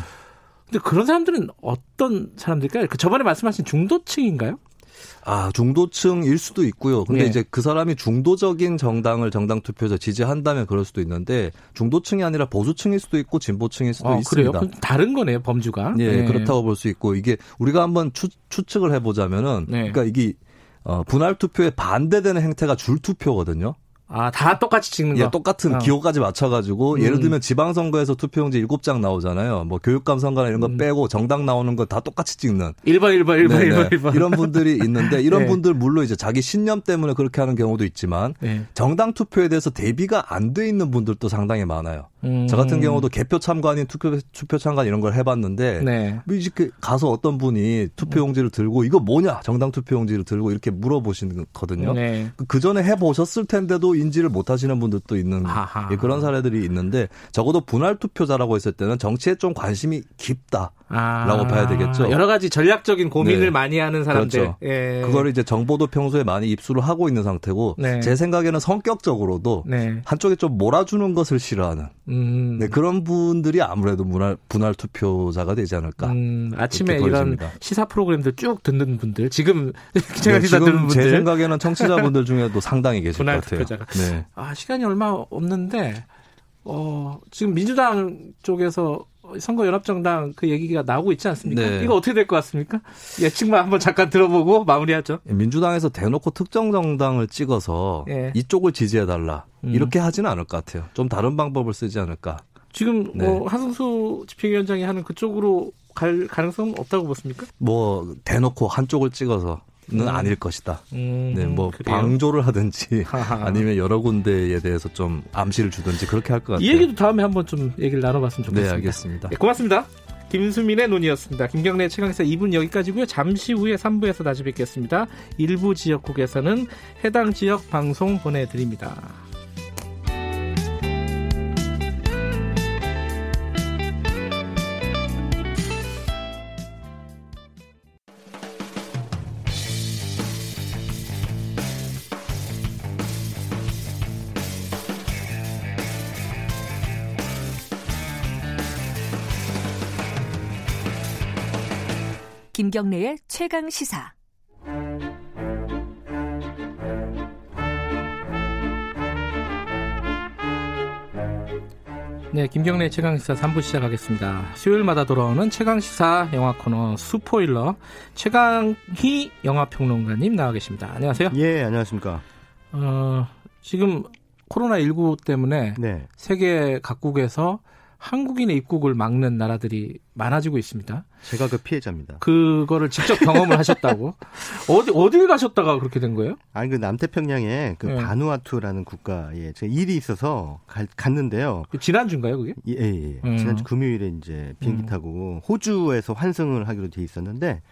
근데 그런 사람들은 어떤 사람들일까요? 그 저번에 말씀하신 중도층인가요? 아, 중도층일 수도 있고요. 근데 네. 이제 그 사람이 중도적인 정당을 정당 투표에서 지지한다면 그럴 수도 있는데 중도층이 아니라 보수층일 수도 있고 진보층일 수도 아, 있습니다. 그래요? 다른 거네요, 범주가. 예, 네. 그렇다고 볼 수 있고 이게 우리가 한번 추, 추측을 해보자면은, 네. 그러니까 이게 어, 분할 투표에 반대되는 행태가 줄 투표거든요. 아, 다 똑같이 찍는 거? 예, 똑같은 어. 기호까지 맞춰가지고, 음. 예를 들면 지방선거에서 투표용지 일곱 장 나오잖아요. 뭐 교육감 선거나 이런 거 음. 빼고 정당 나오는 거 다 똑같이 찍는. 일 번, 일 번, 일 번, 일 번, 일 번. 이런 분들이 있는데, 이런 네. 분들 물론 이제 자기 신념 때문에 그렇게 하는 경우도 있지만, 네. 정당 투표에 대해서 대비가 안 돼 있는 분들도 상당히 많아요. 음. 저 같은 경우도 개표 참관인, 투표, 투표 참관 이런 걸 해봤는데, 네. 이렇게 가서 어떤 분이 투표용지를 들고, 이거 뭐냐? 정당 투표용지를 들고 이렇게 물어보시거든요. 네. 그 전에 해보셨을 텐데도 인지를 못하시는 분들도 있는 아하. 그런 사례들이 있는데 적어도 분할 투표자라고 했을 때는 정치에 좀 관심이 깊다라고 아. 봐야 되겠죠. 여러 가지 전략적인 고민을 네. 많이 하는 사람들. 그렇죠. 예. 그걸 이제 정보도 평소에 많이 입수를 하고 있는 상태고 네. 제 생각에는 성격적으로도 네. 한쪽에 좀 몰아주는 것을 싫어하는 음. 네, 그런 분들이 아무래도 분할, 분할 투표자가 되지 않을까. 음. 아침에 이런 보여집니다. 시사 프로그램들 쭉 듣는 분들 지금 제가 네, 시사 지금 듣는 분들. 제 생각에는 청취자분들 중에도 상당히 계실 것 같아요. 투표자가. 네. 아, 시간이 얼마 없는데, 어, 지금 민주당 쪽에서 선거연합정당 그 얘기가 나오고 있지 않습니까? 네. 이거 어떻게 될 것 같습니까? 예측만 한번 잠깐 들어보고 마무리하죠. 민주당에서 대놓고 특정 정당을 찍어서 네. 이쪽을 지지해달라. 음. 이렇게 하지는 않을 것 같아요. 좀 다른 방법을 쓰지 않을까. 지금 네. 어, 하승수 집행위원장이 하는 그쪽으로 갈 가능성 없다고 보십니까? 뭐, 대놓고 한쪽을 찍어서. 는 음. 아닐 것이다. 음, 네, 뭐 그래요? 방조를 하든지 하하. 아니면 여러 군데에 대해서 좀 암시를 주든지 그렇게 할 것 같아요. 이 얘기도 다음에 한번 좀 얘기를 나눠봤으면 좋겠습니다. 네, 알겠습니다. 네, 고맙습니다. 김수민의 논의였습니다. 김경래 최강시사 이 분 여기까지고요. 잠시 후에 삼 부에서 다시 뵙겠습니다. 일부 지역국에서는 해당 지역 방송 보내드립니다. 김경래의 최강 시사. 네, 김경래의 최강 시사 삼 부 시작하겠습니다. 수요일마다 돌아오는 최강 시사 영화 코너 스포일러 최강희 영화 평론가님 나와 계십니다. 안녕하세요. 예, 안녕하십니까. 어, 지금 코로나십구 때문에 네. 세계 각국에서 한국인의 입국을 막는 나라들이 많아지고 있습니다. 제가 그 피해자입니다. 그거를 직접 경험을 하셨다고? 어디, 어딜 가셨다가 그렇게 된 거예요? 아니, 그 남태평양에 그 네. 바누아투라는 국가에 제가 일이 있어서 가, 갔는데요. 지난주인가요, 그게? 예, 예. 예. 음. 지난주 금요일에 이제 비행기 타고 호주에서 환승을 하기로 돼 있었는데,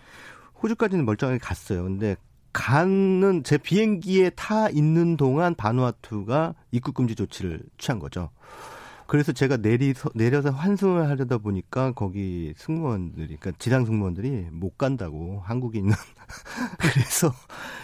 호주까지는 멀쩡하게 갔어요. 근데 가는, 제 비행기에 타 있는 동안 바누아투가 입국금지 조치를 취한 거죠. 그래서 제가 내리서, 내려서 환승을 하려다 보니까 거기 승무원들이, 그러니까 지상 승무원들이 못 간다고 한국인은. 그래서.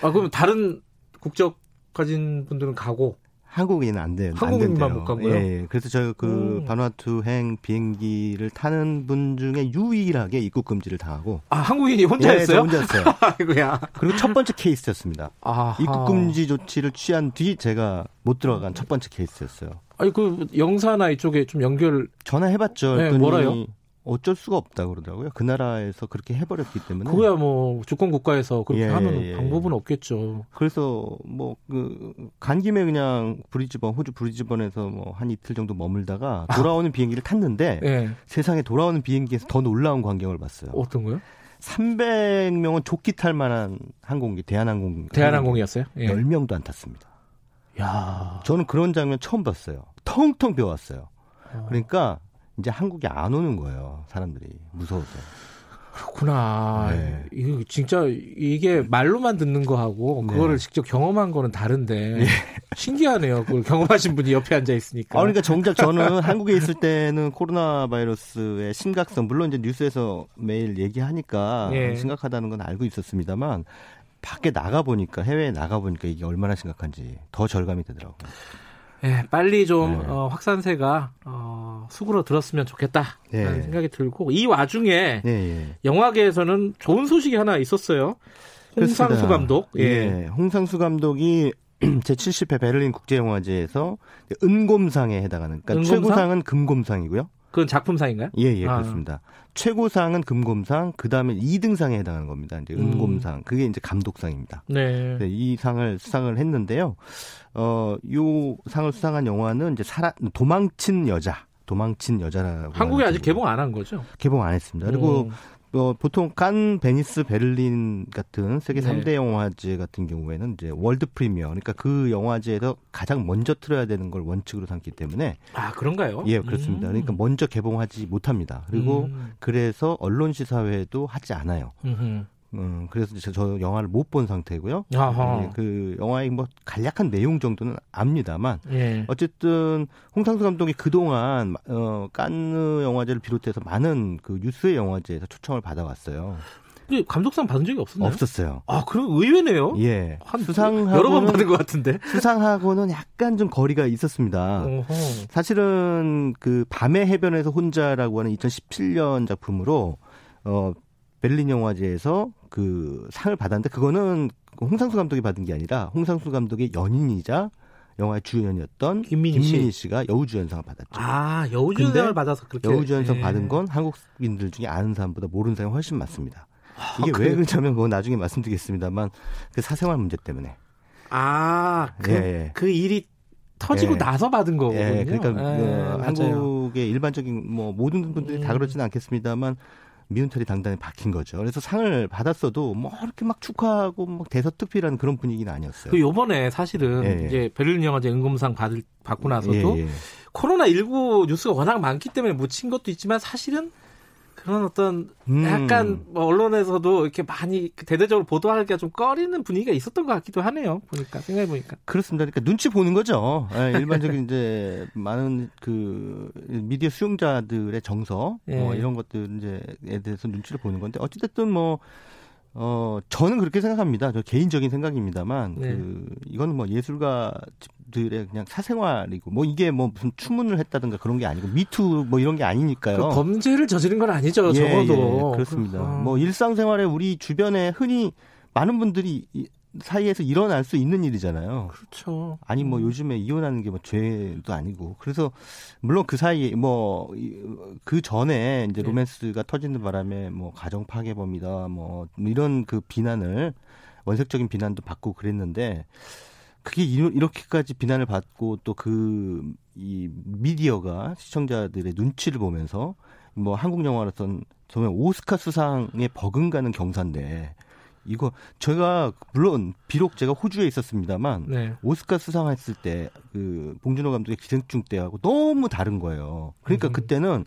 아, 그럼 다른 국적 가진 분들은 가고? 한국인은 안 돼요. 한국인만 못 가고요. 예, 그래서 저희 그 음. 바누아투행 비행기를 타는 분 중에 유일하게 입국 금지를 당하고. 아, 한국인이 혼자였어요? 예, 혼자였어요. 아이고야. 그리고 첫 번째 케이스였습니다. 아하. 입국 금지 조치를 취한 뒤 제가 못 들어간 첫 번째 케이스였어요. 아니, 그, 영사나 이쪽에 좀 연결. 전화해봤죠. 네, 뭐라요? 어쩔 수가 없다고 그러더라고요. 그 나라에서 그렇게 해버렸기 때문에. 그거야 뭐, 주권국가에서 그렇게 예, 하는 예, 방법은 없겠죠. 그래서 뭐, 그, 간 김에 그냥 브리즈번, 호주 브리즈번에서 뭐, 한 이틀 정도 머물다가 돌아오는 아. 비행기를 탔는데, 예. 세상에 돌아오는 비행기에서 더 놀라운 광경을 봤어요. 어떤 거요? 삼백 명은 조끼 탈 만한 항공기, 대한항공. 대한항공이었어요? 예. 열 명도 안 탔습니다. 야, 저는 그런 장면 처음 봤어요. 텅텅 비어왔어요. 그러니까 이제 한국에 안 오는 거예요. 사람들이 무서워서. 그렇구나. 네. 이거 진짜 이게 말로만 듣는 거하고 네. 그거를 직접 경험한 거는 다른데 네. 신기하네요. 그걸 경험하신 분이 옆에 앉아 있으니까. 아, 그러니까 정작 저는 한국에 있을 때는 코로나 바이러스의 심각성, 물론 이제 뉴스에서 매일 얘기하니까 네. 심각하다는 건 알고 있었습니다만. 밖에 나가보니까, 해외에 나가보니까 이게 얼마나 심각한지 더 절감이 되더라고요. 네, 빨리 좀 네. 어, 확산세가 어, 수그러들었으면 좋겠다라는 네. 생각이 들고, 이 와중에 네, 네. 영화계에서는 좋은 소식이 하나 있었어요. 홍상수 그렇습니다. 감독. 예. 네, 홍상수 감독이 제칠십 회 베를린 국제영화제에서 은곰상에 해당하는, 그러니까 은곰상? 최고상은 금곰상이고요. 그건 작품상인가요? 예, 예, 아. 그렇습니다. 최고상은 금곰상, 그 다음에 이 등상에 해당하는 겁니다. 이제 은곰상, 음. 그게 이제 감독상입니다. 네. 네, 이 상을 수상을 했는데요. 어, 요 상을 수상한 영화는 이제 살아, 도망친 여자, 도망친 여자라고. 한국에 아직 개봉 안 한 거죠? 개봉 안 했습니다. 그리고 음. 어, 보통 칸, 베니스, 베를린 같은 세계 삼 대 네. 영화제 같은 경우에는 이제 월드 프리미어, 그러니까 그 영화제에서 가장 먼저 틀어야 되는 걸 원칙으로 삼기 때문에. 아, 그런가요? 예, 그렇습니다. 음. 그러니까 먼저 개봉하지 못합니다. 그리고 음. 그래서 언론 시사회도 하지 않아요. 음흠. 음, 그래서 저, 저 영화를 못 본 상태고요. 네, 그 영화의 뭐 간략한 내용 정도는 압니다만, 예. 어쨌든 홍상수 감독이 그 동안 어, 칸느 영화제를 비롯해서 많은 그 뉴스의 영화제에서 초청을 받아왔어요. 근데 감독상 받은 적이 없었나요? 없었어요. 아, 그럼 의외네요. 예, 한 수상하고는 여러 번 받은 것 같은데 수상하고는 약간 좀 거리가 있었습니다. 어허. 사실은 그 밤의 해변에서 혼자라고 하는 이천십칠 년 작품으로 어. 베를린 영화제에서 그 상을 받았는데 그거는 홍상수 감독이 받은 게 아니라 홍상수 감독의 연인이자 영화의 주연이었던 김민희, 김민희 씨가 여우주연상을 받았죠. 아, 여우주연상을 받아서 그렇게. 여우주연상 네. 받은 건 한국인들 중에 아는 사람보다 모르는 사람이 훨씬 많습니다. 아, 이게 그래. 왜 그러냐면 그건 나중에 말씀드리겠습니다만 그 사생활 문제 때문에. 아, 그, 예. 그 일이 터지고 예. 나서 받은 거군요. 예, 그러니까 예, 한국의 일반적인 뭐 모든 분들이 음. 다 그렇지는 않겠습니다만 미운털이 당당히 박힌 거죠. 그래서 상을 받았어도 뭐 이렇게 막 축하하고 막 대서특필하는 그런 분위기는 아니었어요. 그 요번에 사실은 예, 예. 이제 베를린 영화제 은검상 받을 받고 나서도 예, 예. 코로나십구 뉴스가 워낙 많기 때문에 묻힌 것도 있지만 사실은 그런 어떤 약간 음. 언론에서도 이렇게 많이 대대적으로 보도하기가 좀 꺼리는 분위기가 있었던 것 같기도 하네요. 보니까 생각해 보니까 그렇습니다. 그러니까 눈치 보는 거죠. 일반적인 이제 많은 그 미디어 수용자들의 정서 예. 어, 이런 것들 이제에 대해서 눈치를 보는 건데 어찌됐든 뭐 어, 저는 그렇게 생각합니다. 저 개인적인 생각입니다만 네. 그 이건 뭐 예술가 들의 그냥 사생활이고 뭐 이게 뭐 무슨 추문을 했다든가 그런 게 아니고 미투 뭐 이런 게 아니니까요. 그 범죄를 저지른 건 아니죠. 예, 적어도. 예, 그렇습니다. 아. 뭐 일상생활에 우리 주변에 흔히 많은 분들이 사이에서 일어날 수 있는 일이잖아요. 그렇죠. 아니 뭐 요즘에 이혼하는 게 뭐 죄도 아니고 그래서 물론 그 사이에 뭐 그 전에 이제 로맨스가 네. 터지는 바람에 뭐 가정 파괴범이다 뭐 이런 그 비난을 원색적인 비난도 받고 그랬는데. 그게 이렇게까지 비난을 받고 또 그 이 미디어가 시청자들의 눈치를 보면서 뭐 한국 영화로선 정말 오스카 수상에 버금가는 경사인데 이거 제가 물론 비록 제가 호주에 있었습니다만 네. 오스카 수상했을 때 그 봉준호 감독의 기생충 때하고 너무 다른 거예요. 그러니까 음. 그때는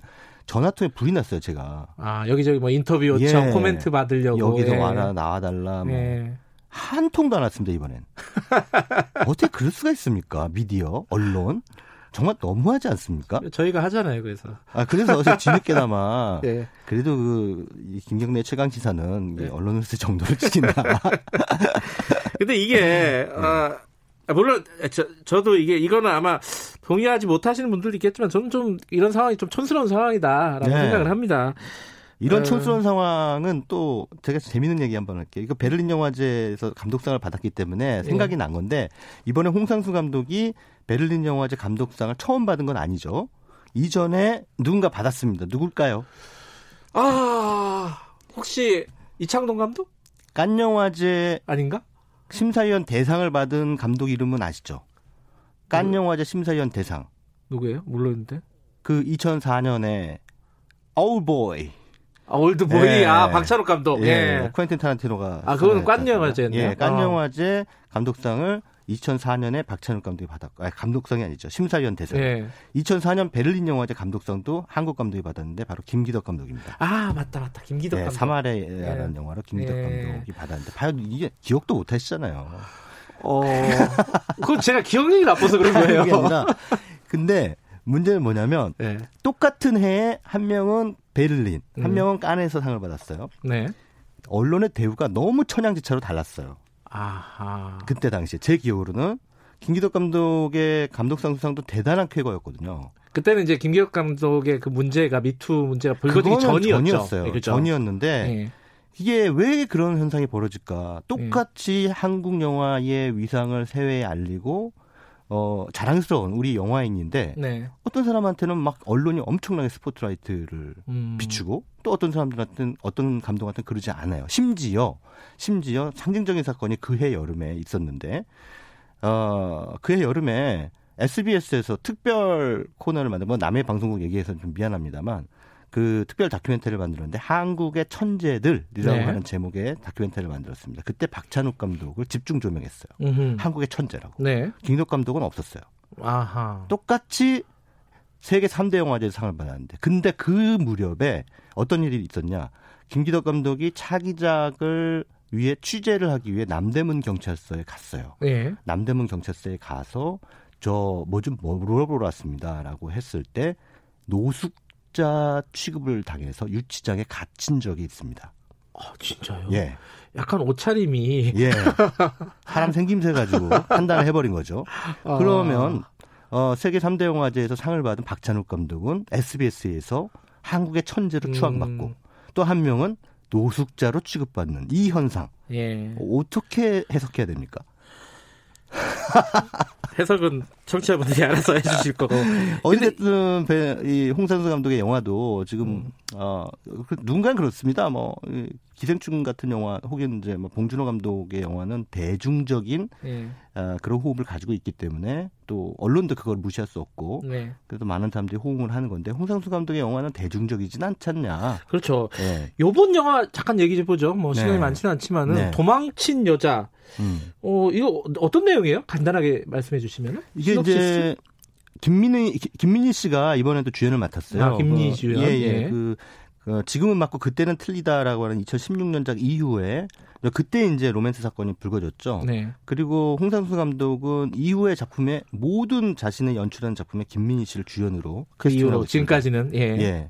전화통에 불이 났어요, 제가. 아, 여기저기 뭐 인터뷰 요청, 예. 코멘트 받으려고. 여기서 예. 와라, 나와달라. 뭐. 예. 한 통도 안 왔습니다, 이번엔. 어떻게 그럴 수가 있습니까? 미디어, 언론. 정말 너무하지 않습니까? 저희가 하잖아요, 그래서. 아, 그래서 어제 뒤늦게나마. 네. 그래도 그, 김경래 최강시사는 네. 언론으로서 정도를 지킨다. 근데 이게, 어, 물론, 저, 저도 이게, 이거는 아마 동의하지 못하시는 분들도 있겠지만, 저는 좀 이런 상황이 좀 촌스러운 상황이다라고 네. 생각을 합니다. 이런 촌스러운 상황은 또 제가 재미있는 얘기 한번 할게요. 이거 베를린 영화제에서 감독상을 받았기 때문에 생각이 네. 난 건데 이번에 홍상수 감독이 베를린 영화제 감독상을 처음 받은 건 아니죠. 이전에 누군가 받았습니다. 누굴까요? 아, 혹시 이창동 감독? 칸 영화제 아닌가? 심사위원 대상을 받은 감독 이름은 아시죠? 칸 음. 영화제 심사위원 대상. 누구예요? 몰랐는데. 그 이천사 년에 Oh Boy. 아, 올드보이, 예. 아, 박찬욱 감독. 예. 예. 퀸틴 타란티노가. 아, 그건 깐 영화제였네요. 예, 깐 어. 영화제 감독상을 이천사 년에 박찬욱 감독이 받았고, 아니, 감독상이 아니죠. 심사위원 대상. 예. 이천사 년 베를린 영화제 감독상도 한국 감독이 받았는데, 바로 김기덕 감독입니다. 아, 맞다, 맞다. 김기덕 예, 감독. 사마리아라는 예. 영화로 김기덕 예. 감독이 받았는데, 과연 이게 기억도 못 하시잖아요. 어, 그건 제가 기억력이 나빠서 그런 거예요. 아니라, 근데 문제는 뭐냐면, 예. 똑같은 해에 한 명은 베를린 한 음. 명은 칸에서 상을 받았어요. 네. 언론의 대우가 너무 천양지차로 달랐어요. 아하. 그때 당시에 제 기억으로는 김기덕 감독의 감독상 수상도 대단한 쾌거였거든요. 그때는 이제 김기덕 감독의 그 문제가 미투 문제가 불거지기 전이었죠. 전이었어요. 네, 그렇죠? 전이었는데 네. 이게 왜 그런 현상이 벌어질까? 똑같이 네. 한국 영화의 위상을 해외에 알리고 어, 자랑스러운 우리 영화인인데 네. 어떤 사람한테는 막 언론이 엄청나게 스포트라이트를 음. 비추고 또 어떤 사람들한테는 어떤 감독한테는 그러지 않아요. 심지어 심지어 상징적인 사건이 그해 여름에 있었는데 어, 그해 여름에 에스비에스에서 특별 코너를 만들면 남해 방송국 얘기해서 좀 미안합니다만 그 특별 다큐멘터리를 만들었는데 한국의 천재들이라고 네. 하는 제목의 다큐멘터리를 만들었습니다. 그때 박찬욱 감독을 집중 조명했어요. 음흠. 한국의 천재라고. 네. 김기덕 감독은 없었어요. 아하. 똑같이 세계 삼 대 영화제 상을 받았는데 근데 그 무렵에 어떤 일이 있었냐. 김기덕 감독이 차기작을 위해 취재를 하기 위해 남대문 경찰서에 갔어요. 네. 남대문 경찰서에 가서 저 뭐 좀 물어보러 왔습니다라고 했을 때 노숙 자 취급을 당해서 유치장에 갇힌 적이 있습니다. 아 진짜요? 예. 약간 옷차림이 예. 사람 생김새 가지고 판단을 해버린 거죠. 아. 그러면 어, 세계 삼 대 영화제에서 상을 받은 박찬욱 감독은 에스비에스에서 한국의 천재로 추앙받고 음. 또 한 명은 노숙자로 취급받는 이 현상. 예. 어떻게 해석해야 됩니까? 해석은 청취자분들이 알아서 해주실 거고. 어쨌든 이 홍상수 감독의 영화도 지금 음. 어, 누군가는 그렇습니다. 뭐 기생충 같은 영화 혹은 이제 뭐 봉준호 감독의 영화는 대중적인 예. 어, 그런 호흡을 가지고 있기 때문에 또 언론도 그걸 무시할 수 없고 네. 그래도 많은 사람들이 호응을 하는 건데 홍상수 감독의 영화는 대중적이진 않잖냐. 그렇죠. 네. 요번 영화 잠깐 얘기 좀 보죠. 뭐 시간이 네. 많지는 않지만은 네. 도망친 여자. 음. 어, 이거 어떤 내용이에요? 간단하게 말씀해 주시면. 이게 신업시스? 이제 김민희 김민희 씨가 이번에도 주연을 맡았어요. 아, 김민희 주연. 어, 예, 예. 예. 그 어, 지금은 맞고 그때는 틀리다라고 하는 이천십육 년작 이후에 그때 이제 로맨스 사건이 불거졌죠. 네. 그리고 홍상수 감독은 이후의 작품에 모든 자신의 연출한 작품에 김민희 씨를 주연으로 그 이후로 지금까지는 예. 예.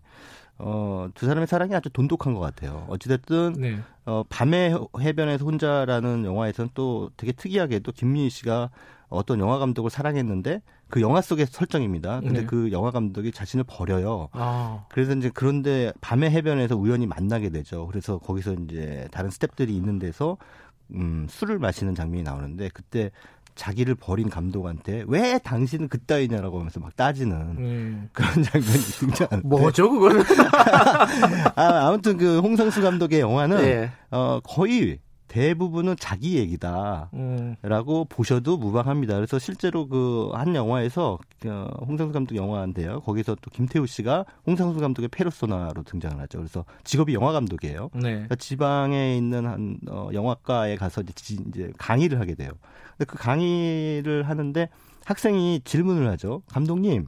어, 두 사람의 사랑이 아주 돈독한 것 같아요. 어찌됐든 네. 어, 밤의 해변에서 혼자라는 영화에서는 또 되게 특이하게 또 김민희 씨가 어떤 영화 감독을 사랑했는데 그 영화 속의 설정입니다. 근데 네. 그 영화 감독이 자신을 버려요. 아. 그래서 이제 그런데 밤의 해변에서 우연히 만나게 되죠. 그래서 거기서 이제 다른 스태프들이 있는 데서 음, 술을 마시는 장면이 나오는데 그때 자기를 버린 감독한테 왜 당신은 그따위냐라고 하면서 막 따지는 음. 그런 장면이 등장하는데 뭐죠 그거는? 아, 아무튼 그 홍상수 감독의 영화는 네. 어, 거의 대부분은 자기 얘기다라고 음. 보셔도 무방합니다. 그래서 실제로 그 한 영화에서 홍상수 감독 영화인데요. 거기서 또 김태우 씨가 홍상수 감독의 페르소나로 등장을 하죠. 그래서 직업이 영화 감독이에요. 네. 그러니까 지방에 있는 한 어, 영화과에 가서 이제, 이제 강의를 하게 돼요. 근데 그 강의를 하는데 학생이 질문을 하죠. 감독님,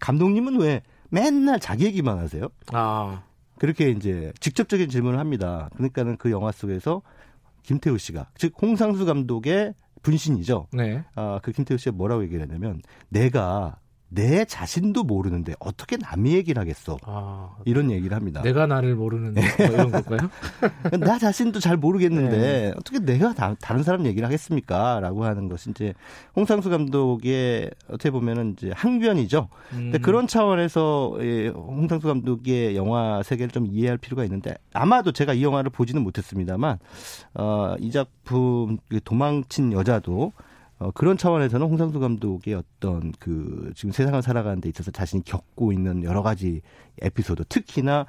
감독님은 왜 맨날 자기 얘기만 하세요? 아. 그렇게 이제 직접적인 질문을 합니다. 그러니까는 그 영화 속에서 김태우 씨가 즉 홍상수 감독의 분신이죠. 네. 아, 그 김태우 씨가 뭐라고 얘기를 했냐면 내가 내 자신도 모르는데 어떻게 남이 얘기를 하겠어. 아, 이런 얘기를 합니다. 내가 나를 모르는 뭐 이런 걸까요? 나 자신도 잘 모르겠는데 네. 어떻게 내가 다, 다른 사람 얘기를 하겠습니까? 라고 하는 것이 이제 홍상수 감독의 어떻게 보면 이제 항변이죠. 음. 근데 그런 차원에서 홍상수 감독의 영화 세계를 좀 이해할 필요가 있는데 아마도 제가 이 영화를 보지는 못했습니다만 어, 이 작품 도망친 여자도 어, 그런 차원에서는 홍상수 감독의 어떤 그 지금 세상을 살아가는 데 있어서 자신이 겪고 있는 여러 가지 에피소드 특히나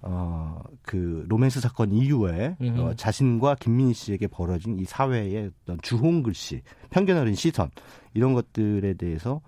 어, 그 로맨스 사건 이후에 어, 자신과 김민희 씨에게 벌어진 이 사회의 어떤 주홍 글씨, 편견 어린 시선 이런 것들에 대해서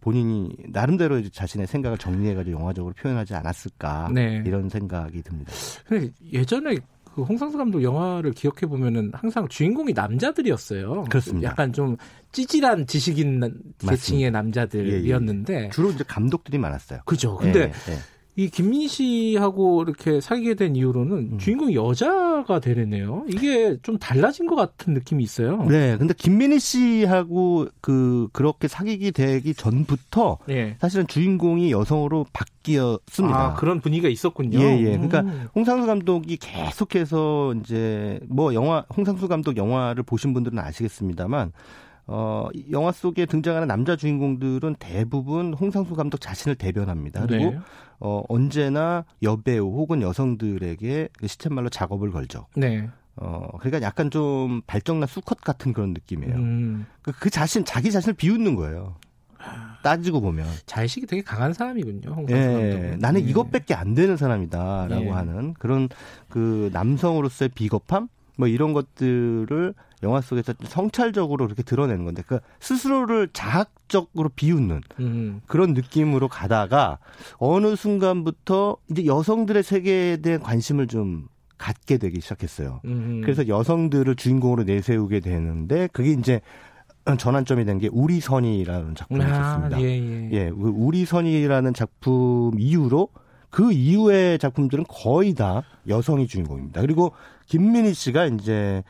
본인이 나름대로 자신의 생각을 정리해가지고 영화적으로 표현하지 않았을까 네. 이런 생각이 듭니다. 그래, 예전에 그 홍상수 감독 영화를 기억해 보면은 항상 주인공이 남자들이었어요. 그렇습니다. 약간 좀 찌질한 지식인 맞습니다. 계층의 남자들이었는데 예, 예. 주로 이제 감독들이 많았어요. 그죠. 근데 예, 예. 이 김민희 씨하고 이렇게 사귀게 된 이후로는 음. 주인공이 여자가 되려네요. 이게 좀 달라진 것 같은 느낌이 있어요. 네, 근데 김민희 씨하고 그 그렇게 사귀게 되기 전부터 예. 사실은 주인공이 여성으로 바뀌었습니다. 아, 그런 분위기가 있었군요. 예, 예. 그러니까 음. 홍상수 감독이 계속해서 이제 뭐 영화 홍상수 감독 영화를 보신 분들은 아시겠습니다만. 어, 영화 속에 등장하는 남자 주인공들은 대부분 홍상수 감독 자신을 대변합니다. 그리고 네. 어, 언제나 여배우 혹은 여성들에게 시쳇말로 작업을 걸죠. 네. 어, 그러니까 약간 좀 발정난 수컷 같은 그런 느낌이에요. 음. 그 자신, 자기 자신을 비웃는 거예요. 따지고 보면. 자의식이 되게 강한 사람이군요. 홍상수 감독은. 예, 나는 이것밖에 안 되는 사람이다라고 예. 하는 그런 그 남성으로서의 비겁함 뭐 이런 것들을 영화 속에서 성찰적으로 이렇게 드러내는 건데 그 스스로를 자학적으로 비웃는 음. 그런 느낌으로 가다가 어느 순간부터 이제 여성들의 세계에 대한 관심을 좀 갖게 되기 시작했어요. 음. 그래서 여성들을 주인공으로 내세우게 되는데 그게 이제 전환점이 된 게 우리 선이라는 작품이 있었습니다. 아, 예, 예. 예, 우리 선이라는 작품 이후로 그 이후의 작품들은 거의 다 여성이 주인공입니다. 그리고 김민희 씨가 이제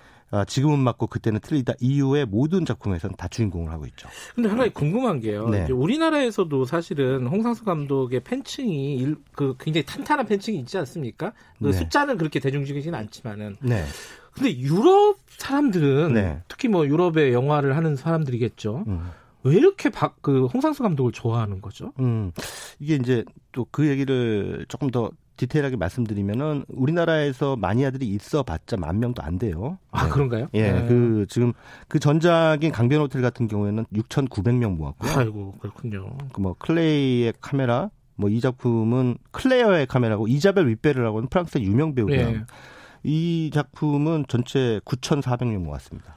지금은 맞고 그때는 틀리다 이후의 모든 작품에서는 다 주인공을 하고 있죠. 근데 하나 궁금한 게요. 네. 이제 우리나라에서도 사실은 홍상수 감독의 팬층이 일, 그 굉장히 탄탄한 팬층이 있지 않습니까? 그 네. 숫자는 그렇게 대중적이진 않지만은. 네. 근데 유럽 사람들은 네. 특히 뭐 유럽의 영화를 하는 사람들이겠죠. 음. 왜 이렇게 박, 그 홍상수 감독을 좋아하는 거죠? 음. 이게 이제 또 그 얘기를 조금 더 디테일하게 말씀드리면은 우리나라에서 마니아들이 있어봤자 만 명도 안 돼요. 아 네. 그런가요? 예, 네. 그 지금 그 전작인 강변 호텔 같은 경우에는 육천구백 명 모았고요. 아이고 그렇군요. 그 뭐 클레이의 카메라, 뭐 이 작품은 클레어의 카메라고 이자벨 윗베르라고는 프랑스의 유명 배우예요. 네. 이 작품은 전체 구천사백 명 모았습니다.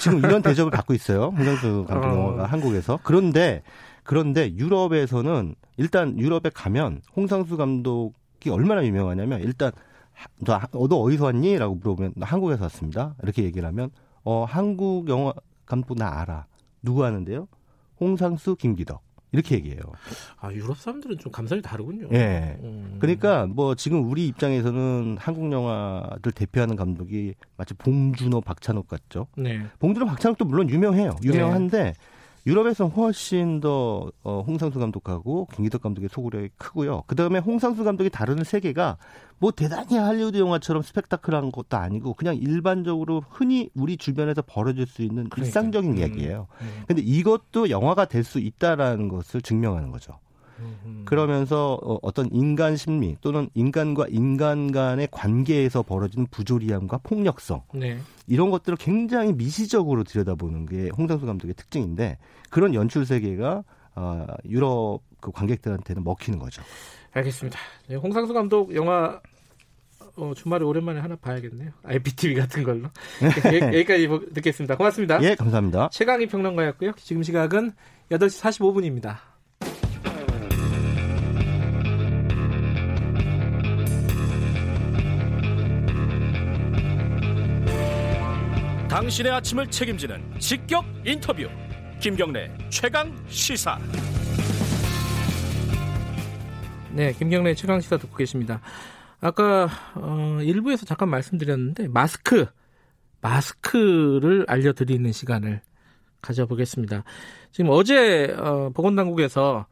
지금 이런 대접을 받고 있어요. 홍상수 감독 영화가 한국에서. 그런데 그런데 유럽에서는 일단 유럽에 가면 홍상수 감독이 얼마나 유명하냐면 일단 너, 너 어디서 왔니? 라고 물어보면 나 한국에서 왔습니다. 이렇게 얘기를 하면 어 한국 영화 감독 나 알아. 누구 하는데요? 홍상수, 김기덕. 이렇게 얘기해요. 아, 유럽 사람들은 좀 감성이 다르군요. 예. 음. 그러니까 뭐 지금 우리 입장에서는 한국 영화를 대표하는 감독이 마치 봉준호, 박찬욱 같죠. 네. 봉준호, 박찬욱도 물론 유명해요. 유명한데 네. 유럽에서는 훨씬 더 홍상수 감독하고 김기덕 감독의 소구력이 크고요. 그다음에 홍상수 감독이 다루는 세계가 뭐 대단히 할리우드 영화처럼 스펙타클한 것도 아니고 그냥 일반적으로 흔히 우리 주변에서 벌어질 수 있는 그러니까. 일상적인 이야기예요. 그런데 음, 음. 이것도 영화가 될 수 있다라는 것을 증명하는 거죠. 음. 그러면서 어떤 인간 심리 또는 인간과 인간 간의 관계에서 벌어지는 부조리함과 폭력성 네. 이런 것들을 굉장히 미시적으로 들여다보는 게 홍상수 감독의 특징인데 그런 연출 세계가 유럽 관객들한테는 먹히는 거죠. 알겠습니다. 홍상수 감독 영화 어, 주말에 오랜만에 하나 봐야겠네요. 아이피티비 같은 걸로. 여기까지 듣겠습니다. 고맙습니다. 예, 감사합니다. 최강희 평론가였고요. 지금 시각은 여덟 시 사십오 분입니다. 당신의 아침을 책임지는 직격 인터뷰 김경래 최강 시사. 네, 김경래 최강 시사 듣고 계십니다. 아까 어, 일부에서 잠깐 말씀드렸는데 마스크 마스크를 알려드리는 시간을 가져보겠습니다. 지금 어제 어, 보건당국에서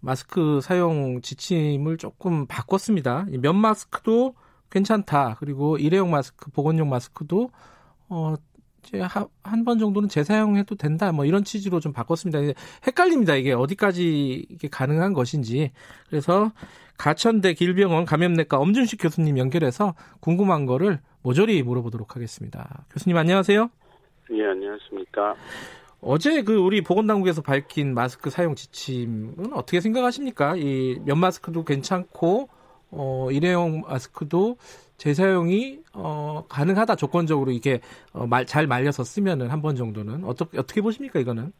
마스크 사용 지침을 조금 바꿨습니다. 면 마스크도 괜찮다. 그리고 일회용 마스크, 보건용 마스크도 어, 한 번 정도는 재사용해도 된다. 뭐 이런 취지로 좀 바꿨습니다. 헷갈립니다. 이게 어디까지 이게 가능한 것인지. 그래서 가천대 길병원 감염내과 엄준식 교수님 연결해서 궁금한 거를 모조리 물어보도록 하겠습니다. 교수님 안녕하세요. 예, 안녕하십니까. 어제 그 우리 보건당국에서 밝힌 마스크 사용 지침은 어떻게 생각하십니까? 이 면 마스크도 괜찮고 어, 일회용 마스크도 재사용이 어, 가능하다 조건적으로 이게 어, 말, 잘 말려서 쓰면은 한 번 정도는 어떻게 어떻게 보십니까 이거는?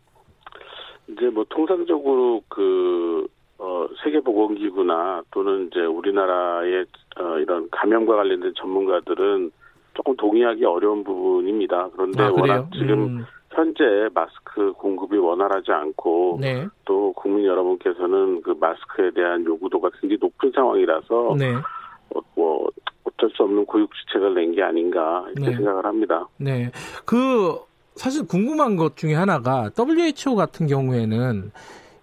이제 뭐 통상적으로 그 어, 세계보건기구나 또는 이제 우리나라의 어, 이런 감염과 관련된 전문가들은 조금 동의하기 어려운 부분입니다. 그런데 아, 워낙 지금 음. 현재 마스크 공급이 원활하지 않고 네. 또 국민 여러분께서는 그 마스크에 대한 요구도가 굉장히 높은 상황이라서 네. 어, 뭐 어쩔 수 없는 고육지책을 낸 게 아닌가 이렇게 네. 생각을 합니다. 네, 그 사실 궁금한 것 중에 하나가 더블유에이치오 같은 경우에는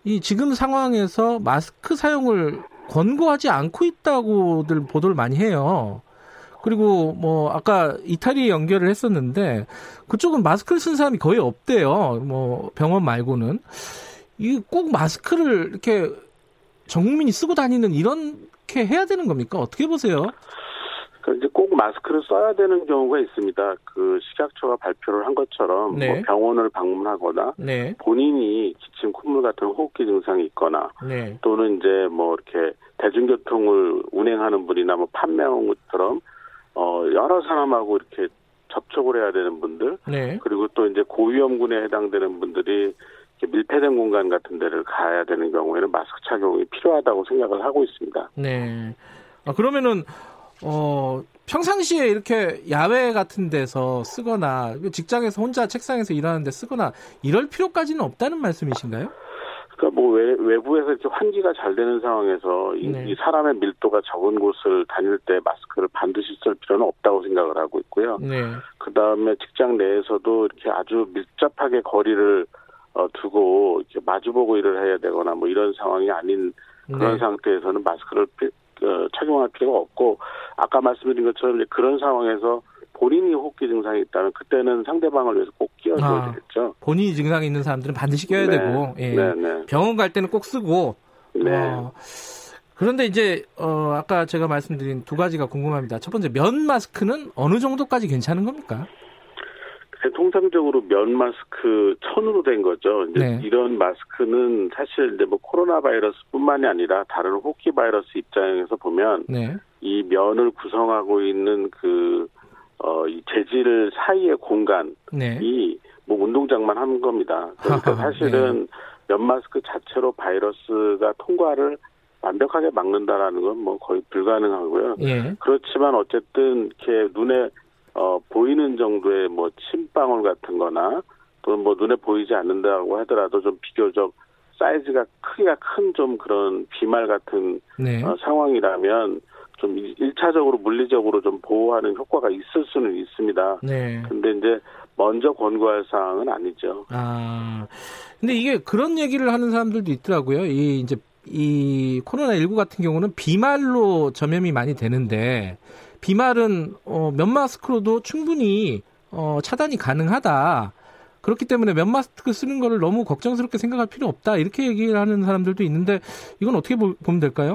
이 지금 상황에서 마스크 사용을 권고하지 않고 있다고들 보도를 많이 해요. 그리고 뭐 아까 이탈리아 연결을 했었는데 그쪽은 마스크를 쓴 사람이 거의 없대요. 뭐 병원 말고는 이 꼭 마스크를 이렇게 전 국민이 쓰고 다니는 이런. 이렇게 해야 되는 겁니까? 어떻게 보세요? 그러니까 이제 꼭 마스크를 써야 되는 경우가 있습니다. 그 식약처가 발표를 한 것처럼 네. 뭐 병원을 방문하거나 네. 본인이 기침, 콧물 같은 호흡기 증상이 있거나 네. 또는 이제 뭐 이렇게 대중교통을 운행하는 분이나 뭐 판매원처럼 어 여러 사람하고 이렇게 접촉을 해야 되는 분들 네. 그리고 또 이제 고위험군에 해당되는 분들이 밀폐된 공간 같은 데를 가야 되는 경우에는 마스크 착용이 필요하다고 생각을 하고 있습니다. 네. 아, 그러면은 어, 평상시에 이렇게 야외 같은 데서 쓰거나 직장에서 혼자 책상에서 일하는데 쓰거나 이럴 필요까지는 없다는 말씀이신가요? 그러니까 뭐 외, 외부에서 이렇게 환기가 잘 되는 상황에서 네. 이 사람의 밀도가 적은 곳을 다닐 때 마스크를 반드시 쓸 필요는 없다고 생각을 하고 있고요. 네. 그 다음에 직장 내에서도 이렇게 아주 밀접하게 거리를 어, 두고 이렇게 마주보고 일을 해야 되거나 뭐 이런 상황이 아닌 그런 네. 상태에서는 마스크를 피, 어, 착용할 필요가 없고 아까 말씀드린 것처럼 이제 그런 상황에서 본인이 호흡기 증상이 있다면 그때는 상대방을 위해서 꼭 끼워줘야 되겠죠. 아, 본인이 증상이 있는 사람들은 반드시 껴야 네. 되고 예. 네, 네. 병원 갈 때는 꼭 쓰고 네. 어, 그런데 이제 어, 아까 제가 말씀드린 두 가지가 궁금합니다. 첫 번째, 면 마스크는 어느 정도까지 괜찮은 겁니까? 통상적으로 면 마스크 천으로 된 거죠. 이제 네. 이런 마스크는 사실 이제 뭐 코로나 바이러스뿐만이 아니라 다른 호흡기 바이러스 입장에서 보면 네. 이 면을 구성하고 있는 그 어, 이 재질 사이의 공간이 네. 뭐 운동장만 한 겁니다. 그러니까 사실은 네. 면 마스크 자체로 바이러스가 통과를 완벽하게 막는다라는 건 뭐 거의 불가능하고요. 네. 그렇지만 어쨌든 이렇게 눈에 어, 보이는 정도의 뭐 침방울 같은 거나 또는 뭐 눈에 보이지 않는다고 하더라도 좀 비교적 사이즈가 크기가 큰 좀 그런 비말 같은 네. 어, 상황이라면 좀 일차적으로 물리적으로 좀 보호하는 효과가 있을 수는 있습니다. 네. 근데 이제 먼저 권고할 사항은 아니죠. 아. 근데 이게 그런 얘기를 하는 사람들도 있더라고요. 이 이제 이 코로나십구 같은 경우는 비말로 전염이 많이 되는데 비말은 어, 면 마스크로도 충분히 어, 차단이 가능하다. 그렇기 때문에 면 마스크 쓰는 거를 너무 걱정스럽게 생각할 필요 없다. 이렇게 얘기를 하는 사람들도 있는데 이건 어떻게 보, 보면 될까요?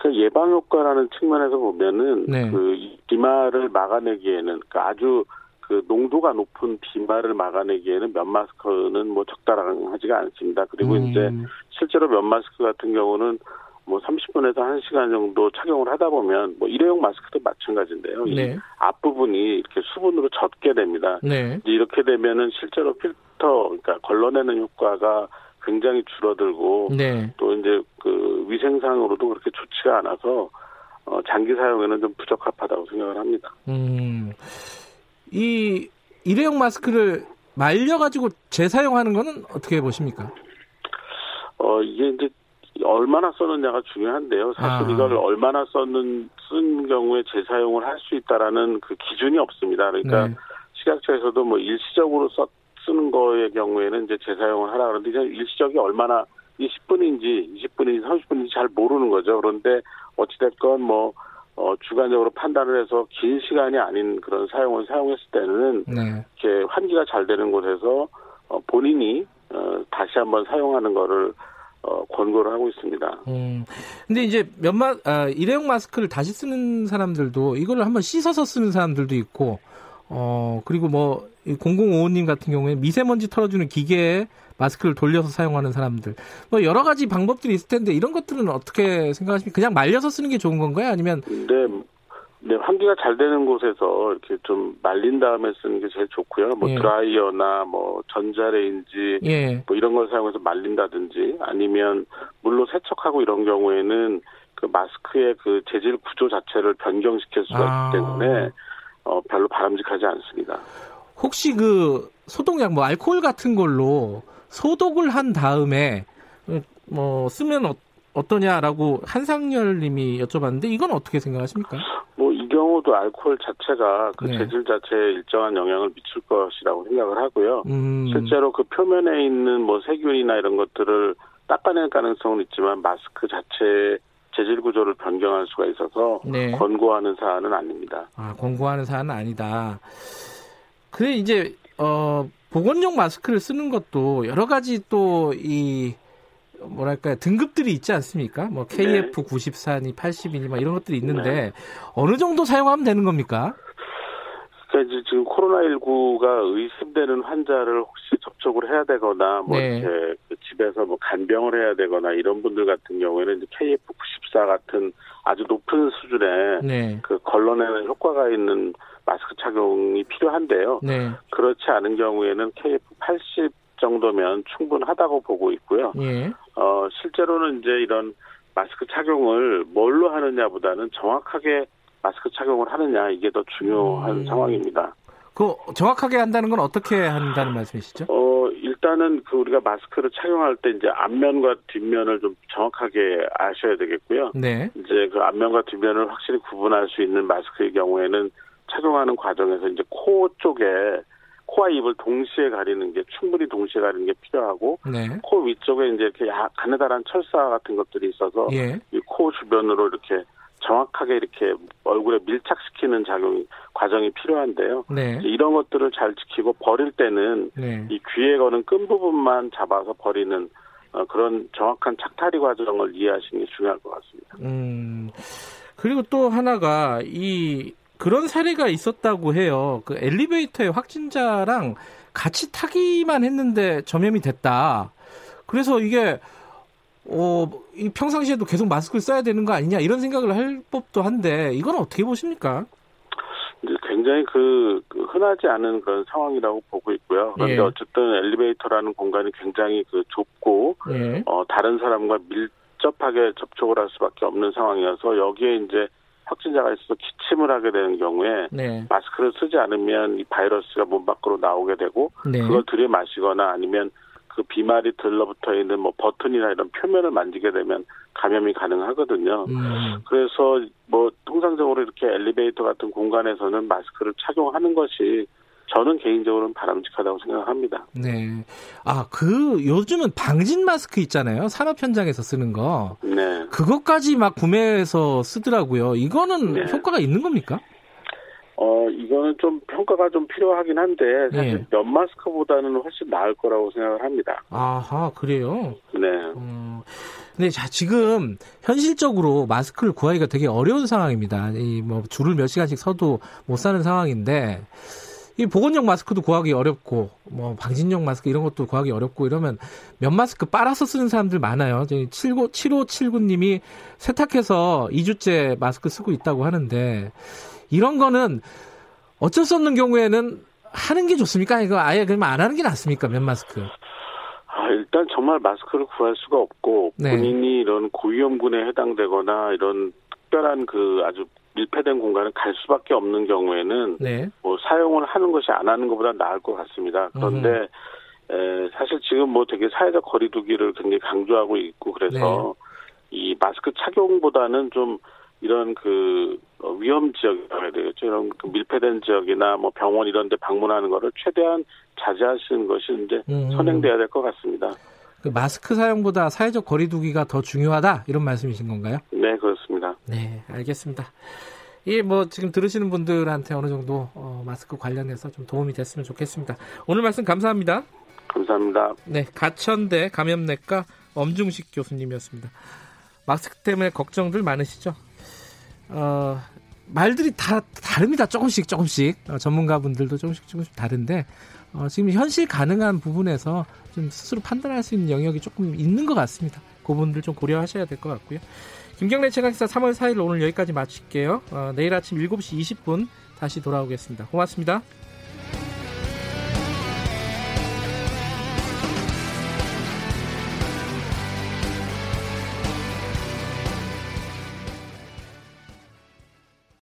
그러니까 예방 효과라는 측면에서 보면은 네. 그 비말을 막아내기에는 그러니까 아주 그 농도가 높은 비말을 막아내기에는 면 마스크는 뭐 적당하지가 않습니다. 그리고 음. 이제 실제로 면 마스크 같은 경우는 뭐 삼십 분에서 한 시간 정도 착용을 하다 보면 뭐 일회용 마스크도 마찬가지인데요. 네. 이 앞부분이 이렇게 수분으로 젖게 됩니다. 네. 이제 이렇게 되면은 실제로 필터 그러니까 걸러내는 효과가 굉장히 줄어들고 네. 또 이제 그 위생상으로도 그렇게 좋지가 않아서 어 장기 사용에는 좀 부적합하다고 생각을 합니다. 음. 이 일회용 마스크를 말려 가지고 재사용하는 거는 어떻게 보십니까? 어 이게 이제 얼마나 썼느냐가 중요한데요. 사실 아. 이걸 얼마나 썼는 쓴 경우에 재사용을 할 수 있다라는 그 기준이 없습니다. 그러니까 네. 식약처에서도 뭐 일시적으로 썼 쓰는 거의 경우에는 이제 재사용을 하라 그러는데 이제 일시적이 얼마나 이십 분인지 이십 분인지 삼십 분인지 잘 모르는 거죠. 그런데 어찌됐건 뭐 어, 주관적으로 판단을 해서 긴 시간이 아닌 그런 사용을 사용했을 때는 네. 이렇게 환기가 잘 되는 곳에서 어, 본인이 어, 다시 한번 사용하는 거를 어, 권고를 하고 있습니다. 음. 근데 이제 몇마 아, 일회용 마스크를 다시 쓰는 사람들도 이걸 한번 씻어서 쓰는 사람들도 있고, 어, 그리고 뭐 공공오오님 같은 경우에 미세먼지 털어주는 기계에 마스크를 돌려서 사용하는 사람들, 뭐 여러 가지 방법들이 있을 텐데 이런 것들은 어떻게 생각하십니까? 그냥 말려서 쓰는 게 좋은 건가요? 아니면 네, 네 환기가 잘 되는 곳에서 이렇게 좀 말린 다음에 쓰는 게 제일 좋고요. 뭐 예. 드라이어나 뭐 전자레인지 예. 뭐 이런 걸 사용해서 말린다든지 아니면 물로 세척하고 이런 경우에는 그 마스크의 그 재질 구조 자체를 변경시킬 수가 아. 있기 때문에 어, 별로 바람직하지 않습니다. 혹시 그 소독약 뭐 알코올 같은 걸로 소독을 한 다음에 뭐 쓰면 어, 어떠냐라고 한상열님이 여쭤봤는데 이건 어떻게 생각하십니까? 뭐 이 경우도 알코올 자체가 그 네. 재질 자체에 일정한 영향을 미칠 것이라고 생각을 하고요. 음. 실제로 그 표면에 있는 뭐 세균이나 이런 것들을 닦아낼 가능성은 있지만 마스크 자체의 재질 구조를 변경할 수가 있어서 네. 권고하는 사안은 아닙니다. 아, 권고하는 사안은 아니다. 그래 이제 어. 보건용 마스크를 쓰는 것도 여러 가지 또 이 뭐랄까 등급들이 있지 않습니까? 뭐 케이에프 구십사니 팔십이니 막 이런 것들이 있는데 어느 정도 사용하면 되는 겁니까? 그러니까 이제 지금 코로나십구가 의심되는 환자를 혹시 접촉을 해야 되거나 뭐 네. 이렇게 집에서 뭐 간병을 해야 되거나 이런 분들 같은 경우에는 케이에프 구십사 같은 아주 높은 수준의 네. 그 걸러내는 효과가 있는 마스크 착용이 필요한데요. 네. 그렇지 않은 경우에는 케이에프 팔십 정도면 충분하다고 보고 있고요. 네. 어, 실제로는 이제 이런 마스크 착용을 뭘로 하느냐보다는 정확하게 마스크 착용을 하느냐 이게 더 중요한 음. 상황입니다. 그 정확하게 한다는 건 어떻게 한다는 말씀이시죠? 어 일단은 그 우리가 마스크를 착용할 때 이제 앞면과 뒷면을 좀 정확하게 아셔야 되겠고요. 네. 이제 그 앞면과 뒷면을 확실히 구분할 수 있는 마스크의 경우에는 착용하는 과정에서 이제 코 쪽에 코와 입을 동시에 가리는 게 충분히 동시에 가리는 게 필요하고 네. 코 위쪽에 이제 이렇게 가느다란 철사 같은 것들이 있어서 예. 이 코 주변으로 이렇게 정확하게 이렇게 얼굴에 밀착시키는 작용이 과정이 필요한데요. 네. 이런 것들을 잘 지키고 버릴 때는 네. 이 귀에 거는 끈 부분만 잡아서 버리는 어, 그런 정확한 착탈이 과정을 이해하시는 게 중요할 것 같습니다. 음 그리고 또 하나가 이 그런 사례가 있었다고 해요. 그 엘리베이터에 확진자랑 같이 타기만 했는데 전염이 됐다. 그래서 이게 어, 이 평상시에도 계속 마스크를 써야 되는 거 아니냐 이런 생각을 할 법도 한데 이건 어떻게 보십니까? 굉장히 그, 그 흔하지 않은 그런 상황이라고 보고 있고요. 그런데 예. 어쨌든 엘리베이터라는 공간이 굉장히 그 좁고 예. 어, 다른 사람과 밀접하게 접촉을 할 수밖에 없는 상황이어서 여기에 이제 확진자가 있어서 기침을 하게 되는 경우에 네. 마스크를 쓰지 않으면 이 바이러스가 몸 밖으로 나오게 되고 네. 그걸 들이마시거나 아니면 그 비말이 들러붙어 있는 뭐 버튼이나 이런 표면을 만지게 되면 감염이 가능하거든요. 음. 그래서 뭐 통상적으로 이렇게 엘리베이터 같은 공간에서는 마스크를 착용하는 것이 저는 개인적으로는 바람직하다고 생각합니다. 네. 아, 그 요즘은 방진 마스크 있잖아요. 산업 현장에서 쓰는 거. 네. 그것까지 막 구매해서 쓰더라고요. 이거는 네. 효과가 있는 겁니까? 어, 이거는 좀 평가가 좀 필요하긴 한데 사실 네. 면 마스크보다는 훨씬 나을 거라고 생각을 합니다. 아하, 그래요? 네. 어, 근데 자, 지금 현실적으로 마스크를 구하기가 되게 어려운 상황입니다. 이 뭐 줄을 몇 시간씩 서도 못 사는 상황인데 이 보건용 마스크도 구하기 어렵고 뭐 방진용 마스크 이런 것도 구하기 어렵고 이러면 면 마스크 빨아서 쓰는 사람들 많아요. 칠오칠구님이 세탁해서 이 주째 마스크 쓰고 있다고 하는데 이런 거는 어쩔 수 없는 경우에는 하는 게 좋습니까? 이거 아예 그냥 안 하는 게 낫습니까? 면 마스크. 아, 일단 정말 마스크를 구할 수가 없고 네. 본인이 이런 고위험군에 해당되거나 이런 특별한 그 아주 밀폐된 공간을 갈 수밖에 없는 경우에는 네. 뭐 사용을 하는 것이 안 하는 것보다 나을 것 같습니다. 그런데 음. 에, 사실 지금 뭐 되게 사회적 거리두기를 굉장히 강조하고 있고 그래서 네. 이 마스크 착용보다는 좀 이런 그 위험 지역이라고 해야 되겠죠. 이런 그 밀폐된 지역이나 뭐 병원 이런 데 방문하는 거를 최대한 자제하시는 것이 이제 음. 선행돼야 될 것 같습니다. 그 마스크 사용보다 사회적 거리두기가 더 중요하다 이런 말씀이신 건가요? 네, 그렇습니다. 네, 알겠습니다. 예, 뭐 지금 들으시는 분들한테 어느 정도 어, 마스크 관련해서 좀 도움이 됐으면 좋겠습니다. 오늘 말씀 감사합니다. 감사합니다. 네, 가천대 감염내과 엄중식 교수님이었습니다. 마스크 때문에 걱정들 많으시죠? 어, 말들이 다 다릅니다. 조금씩 조금씩 어, 전문가분들도 조금씩 조금씩 다른데 어, 지금 현실 가능한 부분에서 좀 스스로 판단할 수 있는 영역이 조금 있는 것 같습니다. 그 분들 좀 고려하셔야 될 것 같고요. 김경래 최강시사 삼월 사일 오늘 여기까지 마칠게요. 어, 내일 아침 일곱 시 이십 분 다시 돌아오겠습니다. 고맙습니다.